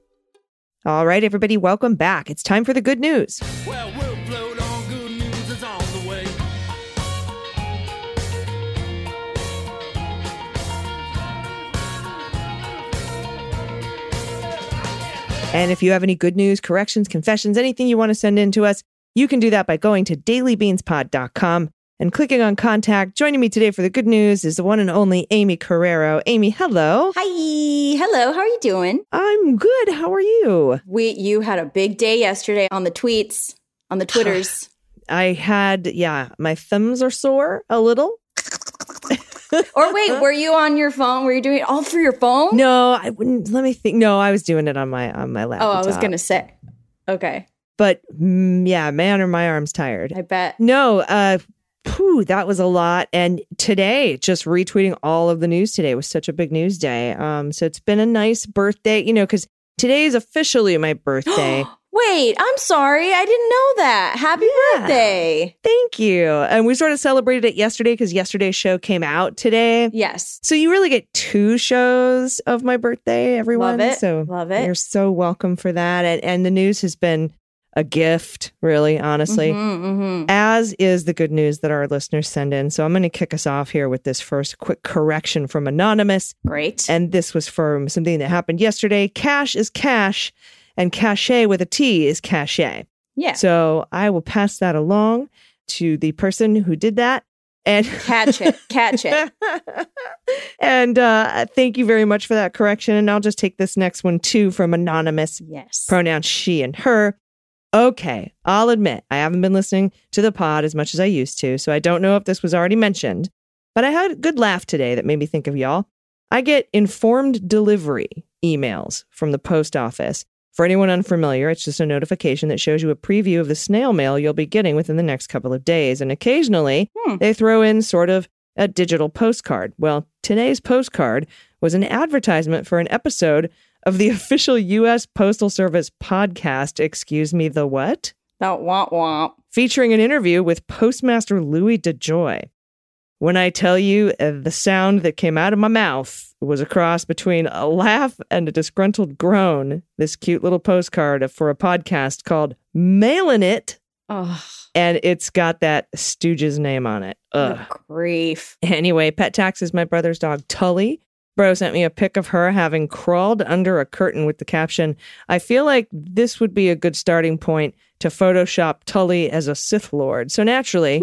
All right, everybody, welcome back. It's time for the good news. Well, And if you have any good news, corrections, confessions, anything you want to send in to us, you can do that by going to dailybeanspod.com and clicking on contact. Joining me today for the good news is the one and only Aimee Carrero. Aimee, hello. Hi. Hello. How are you doing? I'm good. How are you? You had a big day yesterday on the tweets, on the Twitters. I had, my thumbs are sore a little. Or wait, were you on your phone? Were you doing it all through your phone? No, I wouldn't. Let me think. No, I was doing it on my laptop. Oh, I was going to say. Okay. But my arm's tired. I bet. No, that was a lot. And today, just retweeting all of the news today was such a big news day. So it's been a nice birthday, because today is officially my birthday. Wait, I'm sorry. I didn't know that. Happy birthday. Thank you. And we sort of celebrated it yesterday because yesterday's show came out today. Yes. So you really get two shows of my birthday, everyone. Love it. So love it. You're so welcome for that. And the news has been a gift, really, honestly, as is the good news that our listeners send in. So I'm going to kick us off here with this first quick correction from Anonymous. Great. And this was from something that happened yesterday. Cash is cash. And cachet with a T is cachet. Yeah. So I will pass that along to the person who did that. And catch it. And thank you very much for that correction. And I'll just take this next one, too, from Anonymous. Yes. Pronouns she and her. Okay, I'll admit, I haven't been listening to the pod as much as I used to, so I don't know if this was already mentioned. But I had a good laugh today that made me think of y'all. I get informed delivery emails from the post office. For anyone unfamiliar, it's just a notification that shows you a preview of the snail mail you'll be getting within the next couple of days. And occasionally, they throw in sort of a digital postcard. Well, today's postcard was an advertisement for an episode of the official U.S. Postal Service podcast, Excuse Me, the What? That womp-womp. Featuring an interview with Postmaster Louis DeJoy. When I tell you the sound that came out of my mouth was a cross between a laugh and a disgruntled groan, this cute little postcard for a podcast called Mailin' It. Oh. And it's got that Stooge's name on it. Ugh. Oh, grief. Anyway, Pet Tax is my brother's dog, Tully. Bro sent me a pic of her having crawled under a curtain with the caption, I feel like this would be a good starting point to Photoshop Tully as a Sith Lord. So naturally...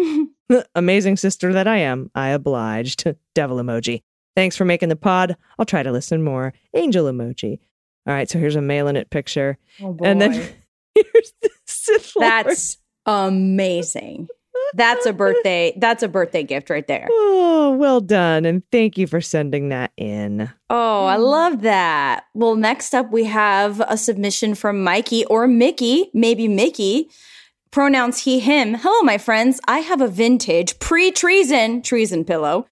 amazing sister that I am, I obliged. Devil emoji. Thanks for making the pod. I'll try to listen more. Angel emoji. All right, so here's a mail in it picture. Oh, boy. And then here's the Sith Lord. That's amazing. That's a birthday gift right there. Oh, well done. And thank you for sending that in. Oh, I love that. Well, next up we have a submission from Mikey or Mickey, maybe Mickey. Pronouns he, him. Hello, my friends. I have a vintage treason pillow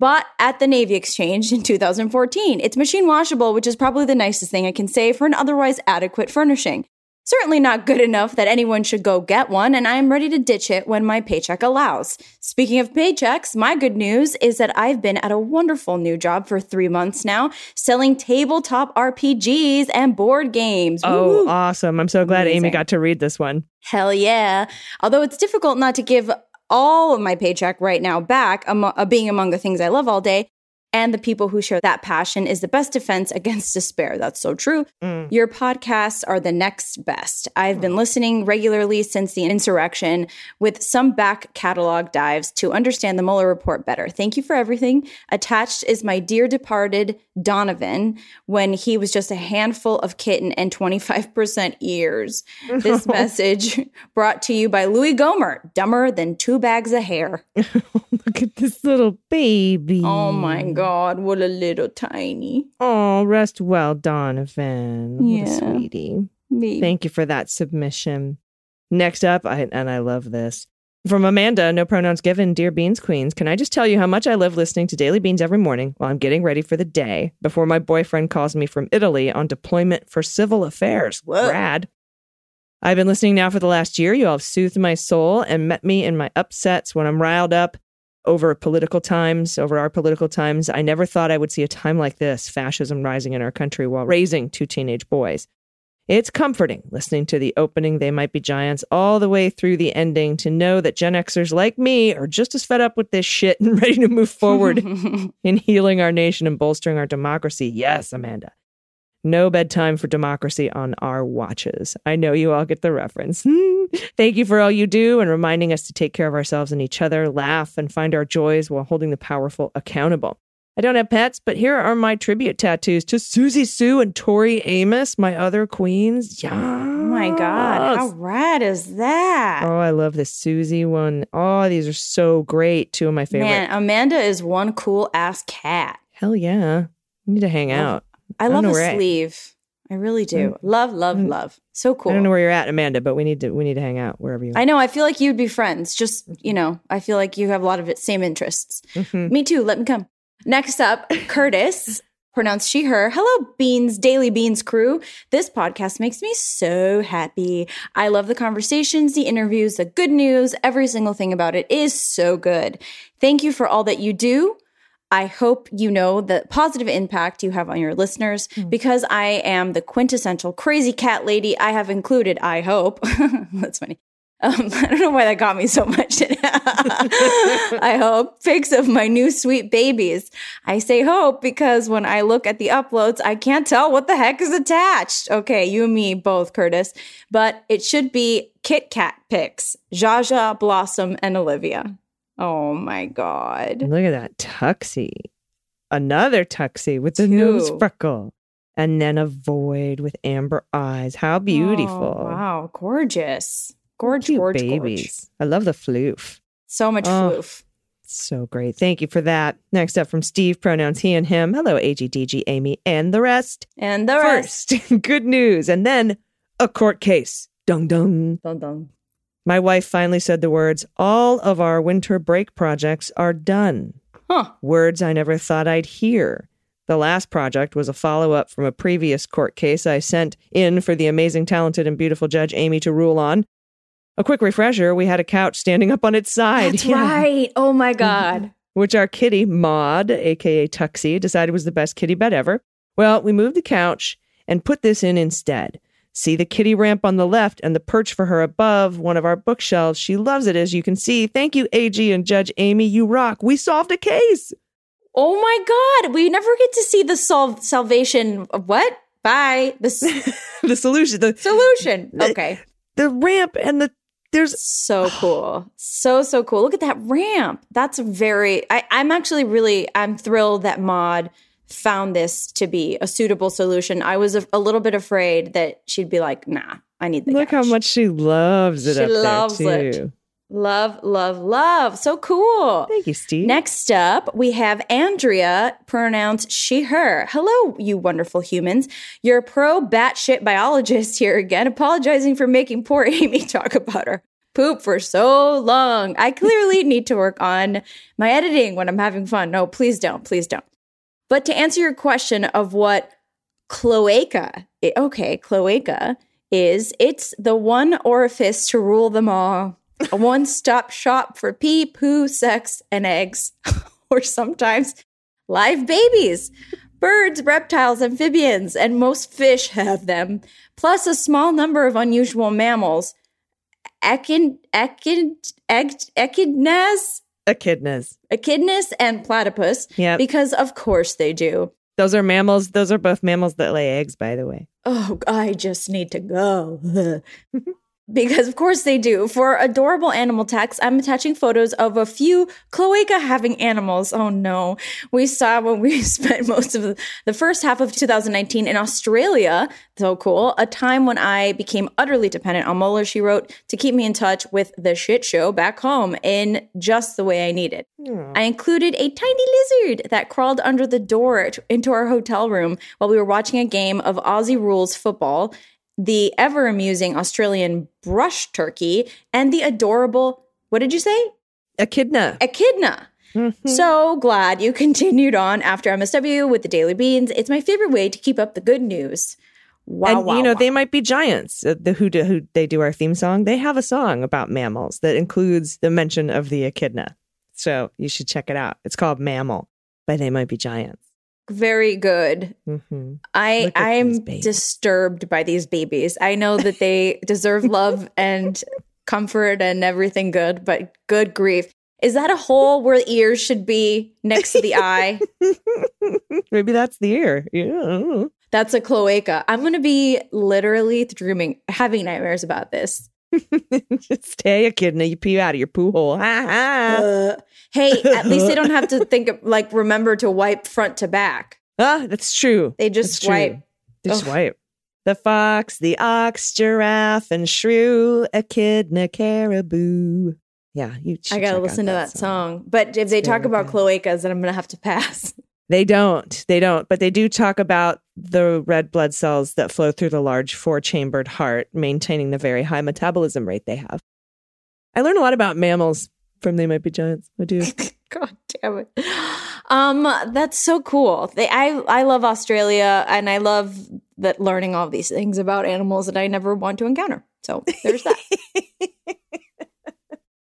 bought at the Navy Exchange in 2014. It's machine washable, which is probably the nicest thing I can say for an otherwise adequate furnishing. Certainly not good enough that anyone should go get one, and I am ready to ditch it when my paycheck allows. Speaking of paychecks, my good news is that I've been at a wonderful new job for 3 months now, selling tabletop RPGs and board games. Woo-hoo. Oh, awesome. I'm so glad Aimee got to read this one. Hell yeah. Although it's difficult not to give all of my paycheck right now back, being among the things I love all day. And the people who share that passion is the best defense against despair. That's so true. Mm. Your podcasts are the next best. I've been listening regularly since the insurrection with some back catalog dives to understand the Mueller report better. Thank you for everything. Attached is my dear departed Donovan when he was just a handful of kitten and 25% ears. This message brought to you by Louis Gohmert, dumber than two bags of hair. Look at this little baby. Oh, my God. God, what a little tiny. Oh, rest well, Donovan. Yeah. What a sweetie. Maybe. Thank you for that submission. Next up, I love this. From Amanda, no pronouns given, dear Beans Queens, can I just tell you how much I love listening to Daily Beans every morning while I'm getting ready for the day before my boyfriend calls me from Italy on deployment for civil affairs. Whoa. Rad. I've been listening now for the last year. You all have soothed my soul and met me in my upsets when I'm riled up. Over our political times, I never thought I would see a time like this, fascism rising in our country while raising two teenage boys. It's comforting listening to the opening, They Might Be Giants, all the way through the ending to know that Gen Xers like me are just as fed up with this shit and ready to move forward in healing our nation and bolstering our democracy. Yes, Amanda. No bedtime for democracy on our watches. I know you all get the reference. Thank you for all you do and reminding us to take care of ourselves and each other, laugh, and find our joys while holding the powerful accountable. I don't have pets, but here are my tribute tattoos to Susie Sue and Tori Amos, my other queens. Yeah. Oh my God. How rad is that? Oh, I love the Susie one. Oh, these are so great. Two of my favorites. Man, Amanda is one cool ass cat. Hell yeah. We need to hang out. I love the sleeve. I really do. Love. So cool. I don't know where you're at, Amanda, but we need to hang out wherever you are. I know. I feel like you'd be friends. Just, you know, I feel like you have a lot of same interests. Mm-hmm. Me too. Let me come. Next up, Curtis, pronounced she, her. Hello, Beans, Daily Beans crew. This podcast makes me so happy. I love the conversations, the interviews, the good news. Every single thing about it is so good. Thank you for all that you do. I hope you know the positive impact you have on your listeners because I am the quintessential crazy cat lady. I have included, I hope. That's funny. I don't know why that got me so much. I hope pics of my new sweet babies. I say hope because when I look at the uploads, I can't tell what the heck is attached. Okay, you and me both, Curtis. But it should be Kit Kat pics, Jaja, Blossom, and Olivia. Oh my God. Look at that tuxie. Another tuxie with the nose freckle. And then a void with amber eyes. How beautiful. Oh, wow, gorgeous. Gorge. I love the floof. So much floof. So great. Thank you for that. Next up from Steve, pronouns he and him. Hello, AGDG, Amy, and the rest. First, good news. And then a court case. Dung, dung. Dung, dung. My wife finally said the words, all of our winter break projects are done. Huh. Words I never thought I'd hear. The last project was a follow-up from a previous court case I sent in for the amazing, talented, and beautiful Judge Amy to rule on. A quick refresher, we had a couch standing up on its side. That's right. Oh, my God. Which our kitty, Maud, a.k.a. Tuxie, decided was the best kitty bed ever. Well, we moved the couch and put this in instead. See the kitty ramp on the left and the perch for her above one of our bookshelves. She loves it, as you can see. Thank you, AG and Judge Amy. You rock. We solved a case. Oh, my God. We never get to see the salvation. What? Bye. The solution. The solution. Okay. The ramp and the... There's so cool. So cool. Look at that ramp. That's very, I'm thrilled that Maud found this to be a suitable solution. I was a little bit afraid that she'd be like, nah, I need the couch. Look how much she loves it up there, too. She loves it. Love. So cool. Thank you, Steve. Next up, we have Andrea, pronounced she, her. Hello, you wonderful humans. Your pro batshit biologist here again, apologizing for making poor Amy talk about her poop for so long. I clearly need to work on my editing when I'm having fun. No, please don't. But to answer your question of what cloaca is, it's the one orifice to rule them all. A one-stop shop for pee, poo, sex, and eggs, or sometimes live babies. Birds, reptiles, amphibians, and most fish have them, plus a small number of unusual mammals. Echidnas and platypus, yep. Because of course they do. Those are mammals. Those are both mammals that lay eggs, by the way. Oh, I just need to go. Because of course they do. For adorable animal tags, I'm attaching photos of a few cloaca-having animals. Oh no. We saw when we spent most of the first half of 2019 in Australia, so cool, a time when I became utterly dependent on Mueller, she wrote, to keep me in touch with the shit show back home in just the way I needed. Yeah. I included a tiny lizard that crawled under the door into our hotel room while we were watching a game of Aussie rules football, the ever-amusing Australian brush turkey, and the adorable, what did you say? Echidna. Mm-hmm. So glad you continued on after MSW with the Daily Beans. It's my favorite way to keep up the good news. Wow, and, wow, you know, wow. They Might Be Giants, who they do our theme song. They have a song about mammals that includes the mention of the echidna. So you should check it out. It's called Mammal by They Might Be Giants. Very good. Mm-hmm. I'm disturbed by these babies. I know that they deserve love and comfort and everything good, but good grief. Is that a hole where the ears should be next to the eye? Maybe that's the ear. Yeah. That's a cloaca. I'm going to be literally dreaming, having nightmares about this. Just stay a kid and you pee out of your poo hole. Hey, at least they don't have to think of, like, remember to wipe front to back. Ah, that's true. They just wipe. They just wipe. The fox, the ox, giraffe, and shrew, echidna, caribou. Yeah, you. I gotta listen to that song. But if they talk about cloacas, then I'm gonna have to pass. They don't. They don't. But they do talk about the red blood cells that flow through the large four-chambered heart, maintaining the very high metabolism rate they have. I learned a lot about mammals from They Might Be Giants. I do. God damn it. That's so cool. I love Australia, and I love that learning all these things about animals that I never want to encounter. So there's that.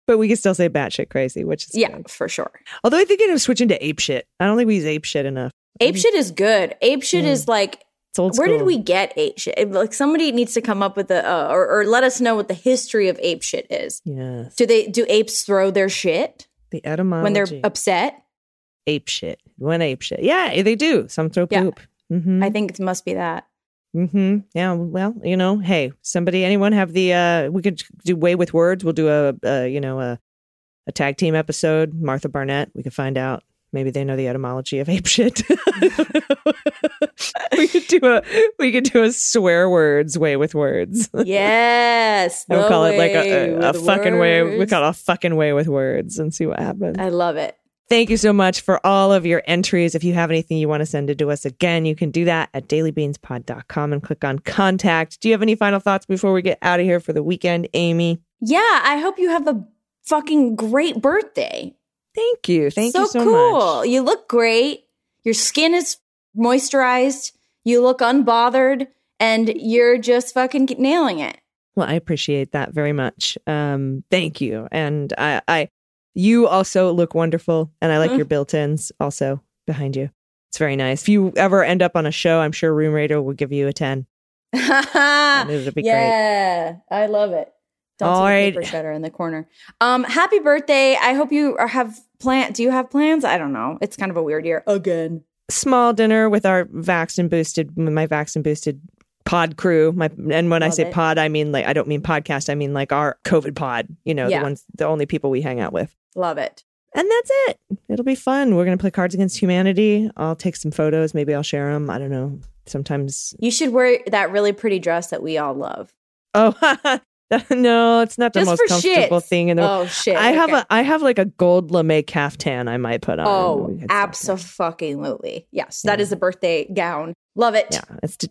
But we can still say batshit crazy, which is good. For sure. Although I think it's switching to apeshit. I don't think we use apeshit enough. Apeshit is good. Apeshit is like, it's old school. Where did we get apeshit? Like, somebody needs to come up with a or let us know what the history of apeshit is. Yes. Do apes throw their shit? The etymology when they're upset. Apeshit. One apeshit. Yeah, they do. Some throw poop. Yeah. Mm-hmm. I think it must be that. Mm-hmm. Yeah. Well, you know, hey, anyone have the, we could do Way with Words. We'll do a tag team episode, Martha Barnett. We could find out. Maybe they know the etymology of apeshit. We could do a swear words Way with Words. Yes. We'll call it like a fucking way. We call it a fucking Way with Words and see what happens. I love it. Thank you so much for all of your entries. If you have anything you want to send it to us again, you can do that at dailybeanspod.com and click on contact. Do you have any final thoughts before we get out of here for the weekend, Aimee? Yeah, I hope you have a fucking great birthday. Thank you. Thank you so much. You look great. Your skin is moisturized. You look unbothered. And you're just fucking nailing it. Well, I appreciate that very much. Thank you. And you also look wonderful, and I like your built-ins also behind you. It's very nice. If you ever end up on a show, I'm sure Room Raider will give you a 10. It'll be great. I love it. All right. Paper shredder in the corner. Happy birthday. I hope you have plans. Do you have plans? I don't know. It's kind of a weird year. Again. Small dinner with my Vaxxed and Boosted pod crew. When I say pod, I mean, like, I don't mean podcast. I mean, like, our COVID pod, the only people we hang out with. Love it. And that's it. It'll be fun. We're going to play Cards Against Humanity. I'll take some photos. Maybe I'll share them. I don't know. Sometimes. You should wear that really pretty dress that we all love. Oh, no, it's not the most comfortable thing in the world. Oh, shit. I have like a gold lame caftan I might put on. Oh, absolutely. Yes, that is a birthday gown. Love it.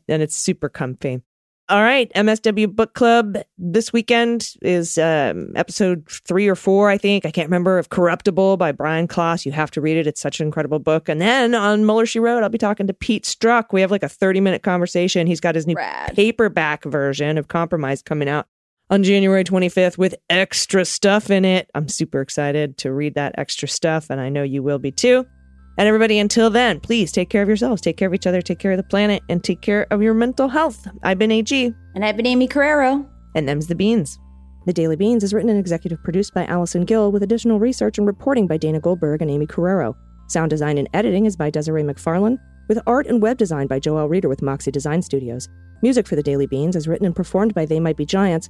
Yeah, it's super comfy. All right, MSW Book Club this weekend is episode 3 or 4, I think. I can't remember, of Corruptible by Brian Kloss. You have to read it. It's such an incredible book. And then on Mueller, She Wrote, I'll be talking to Pete Strzok. We have like a 30-minute conversation. He's got his new paperback version of Compromise coming out on January 25th with extra stuff in it. I'm super excited to read that extra stuff, and I know you will be too. And everybody, until then, please take care of yourselves, take care of each other, take care of the planet, and take care of your mental health. I've been AG. And I've been Aimee Carrero. And them's the beans. The Daily Beans is written and executive produced by Allison Gill, with additional research and reporting by Dana Goldberg and Aimee Carrero. Sound design and editing is by Desiree McFarlane, with art and web design by Joelle Reeder with Moxie Design Studios. Music for The Daily Beans is written and performed by They Might Be Giants,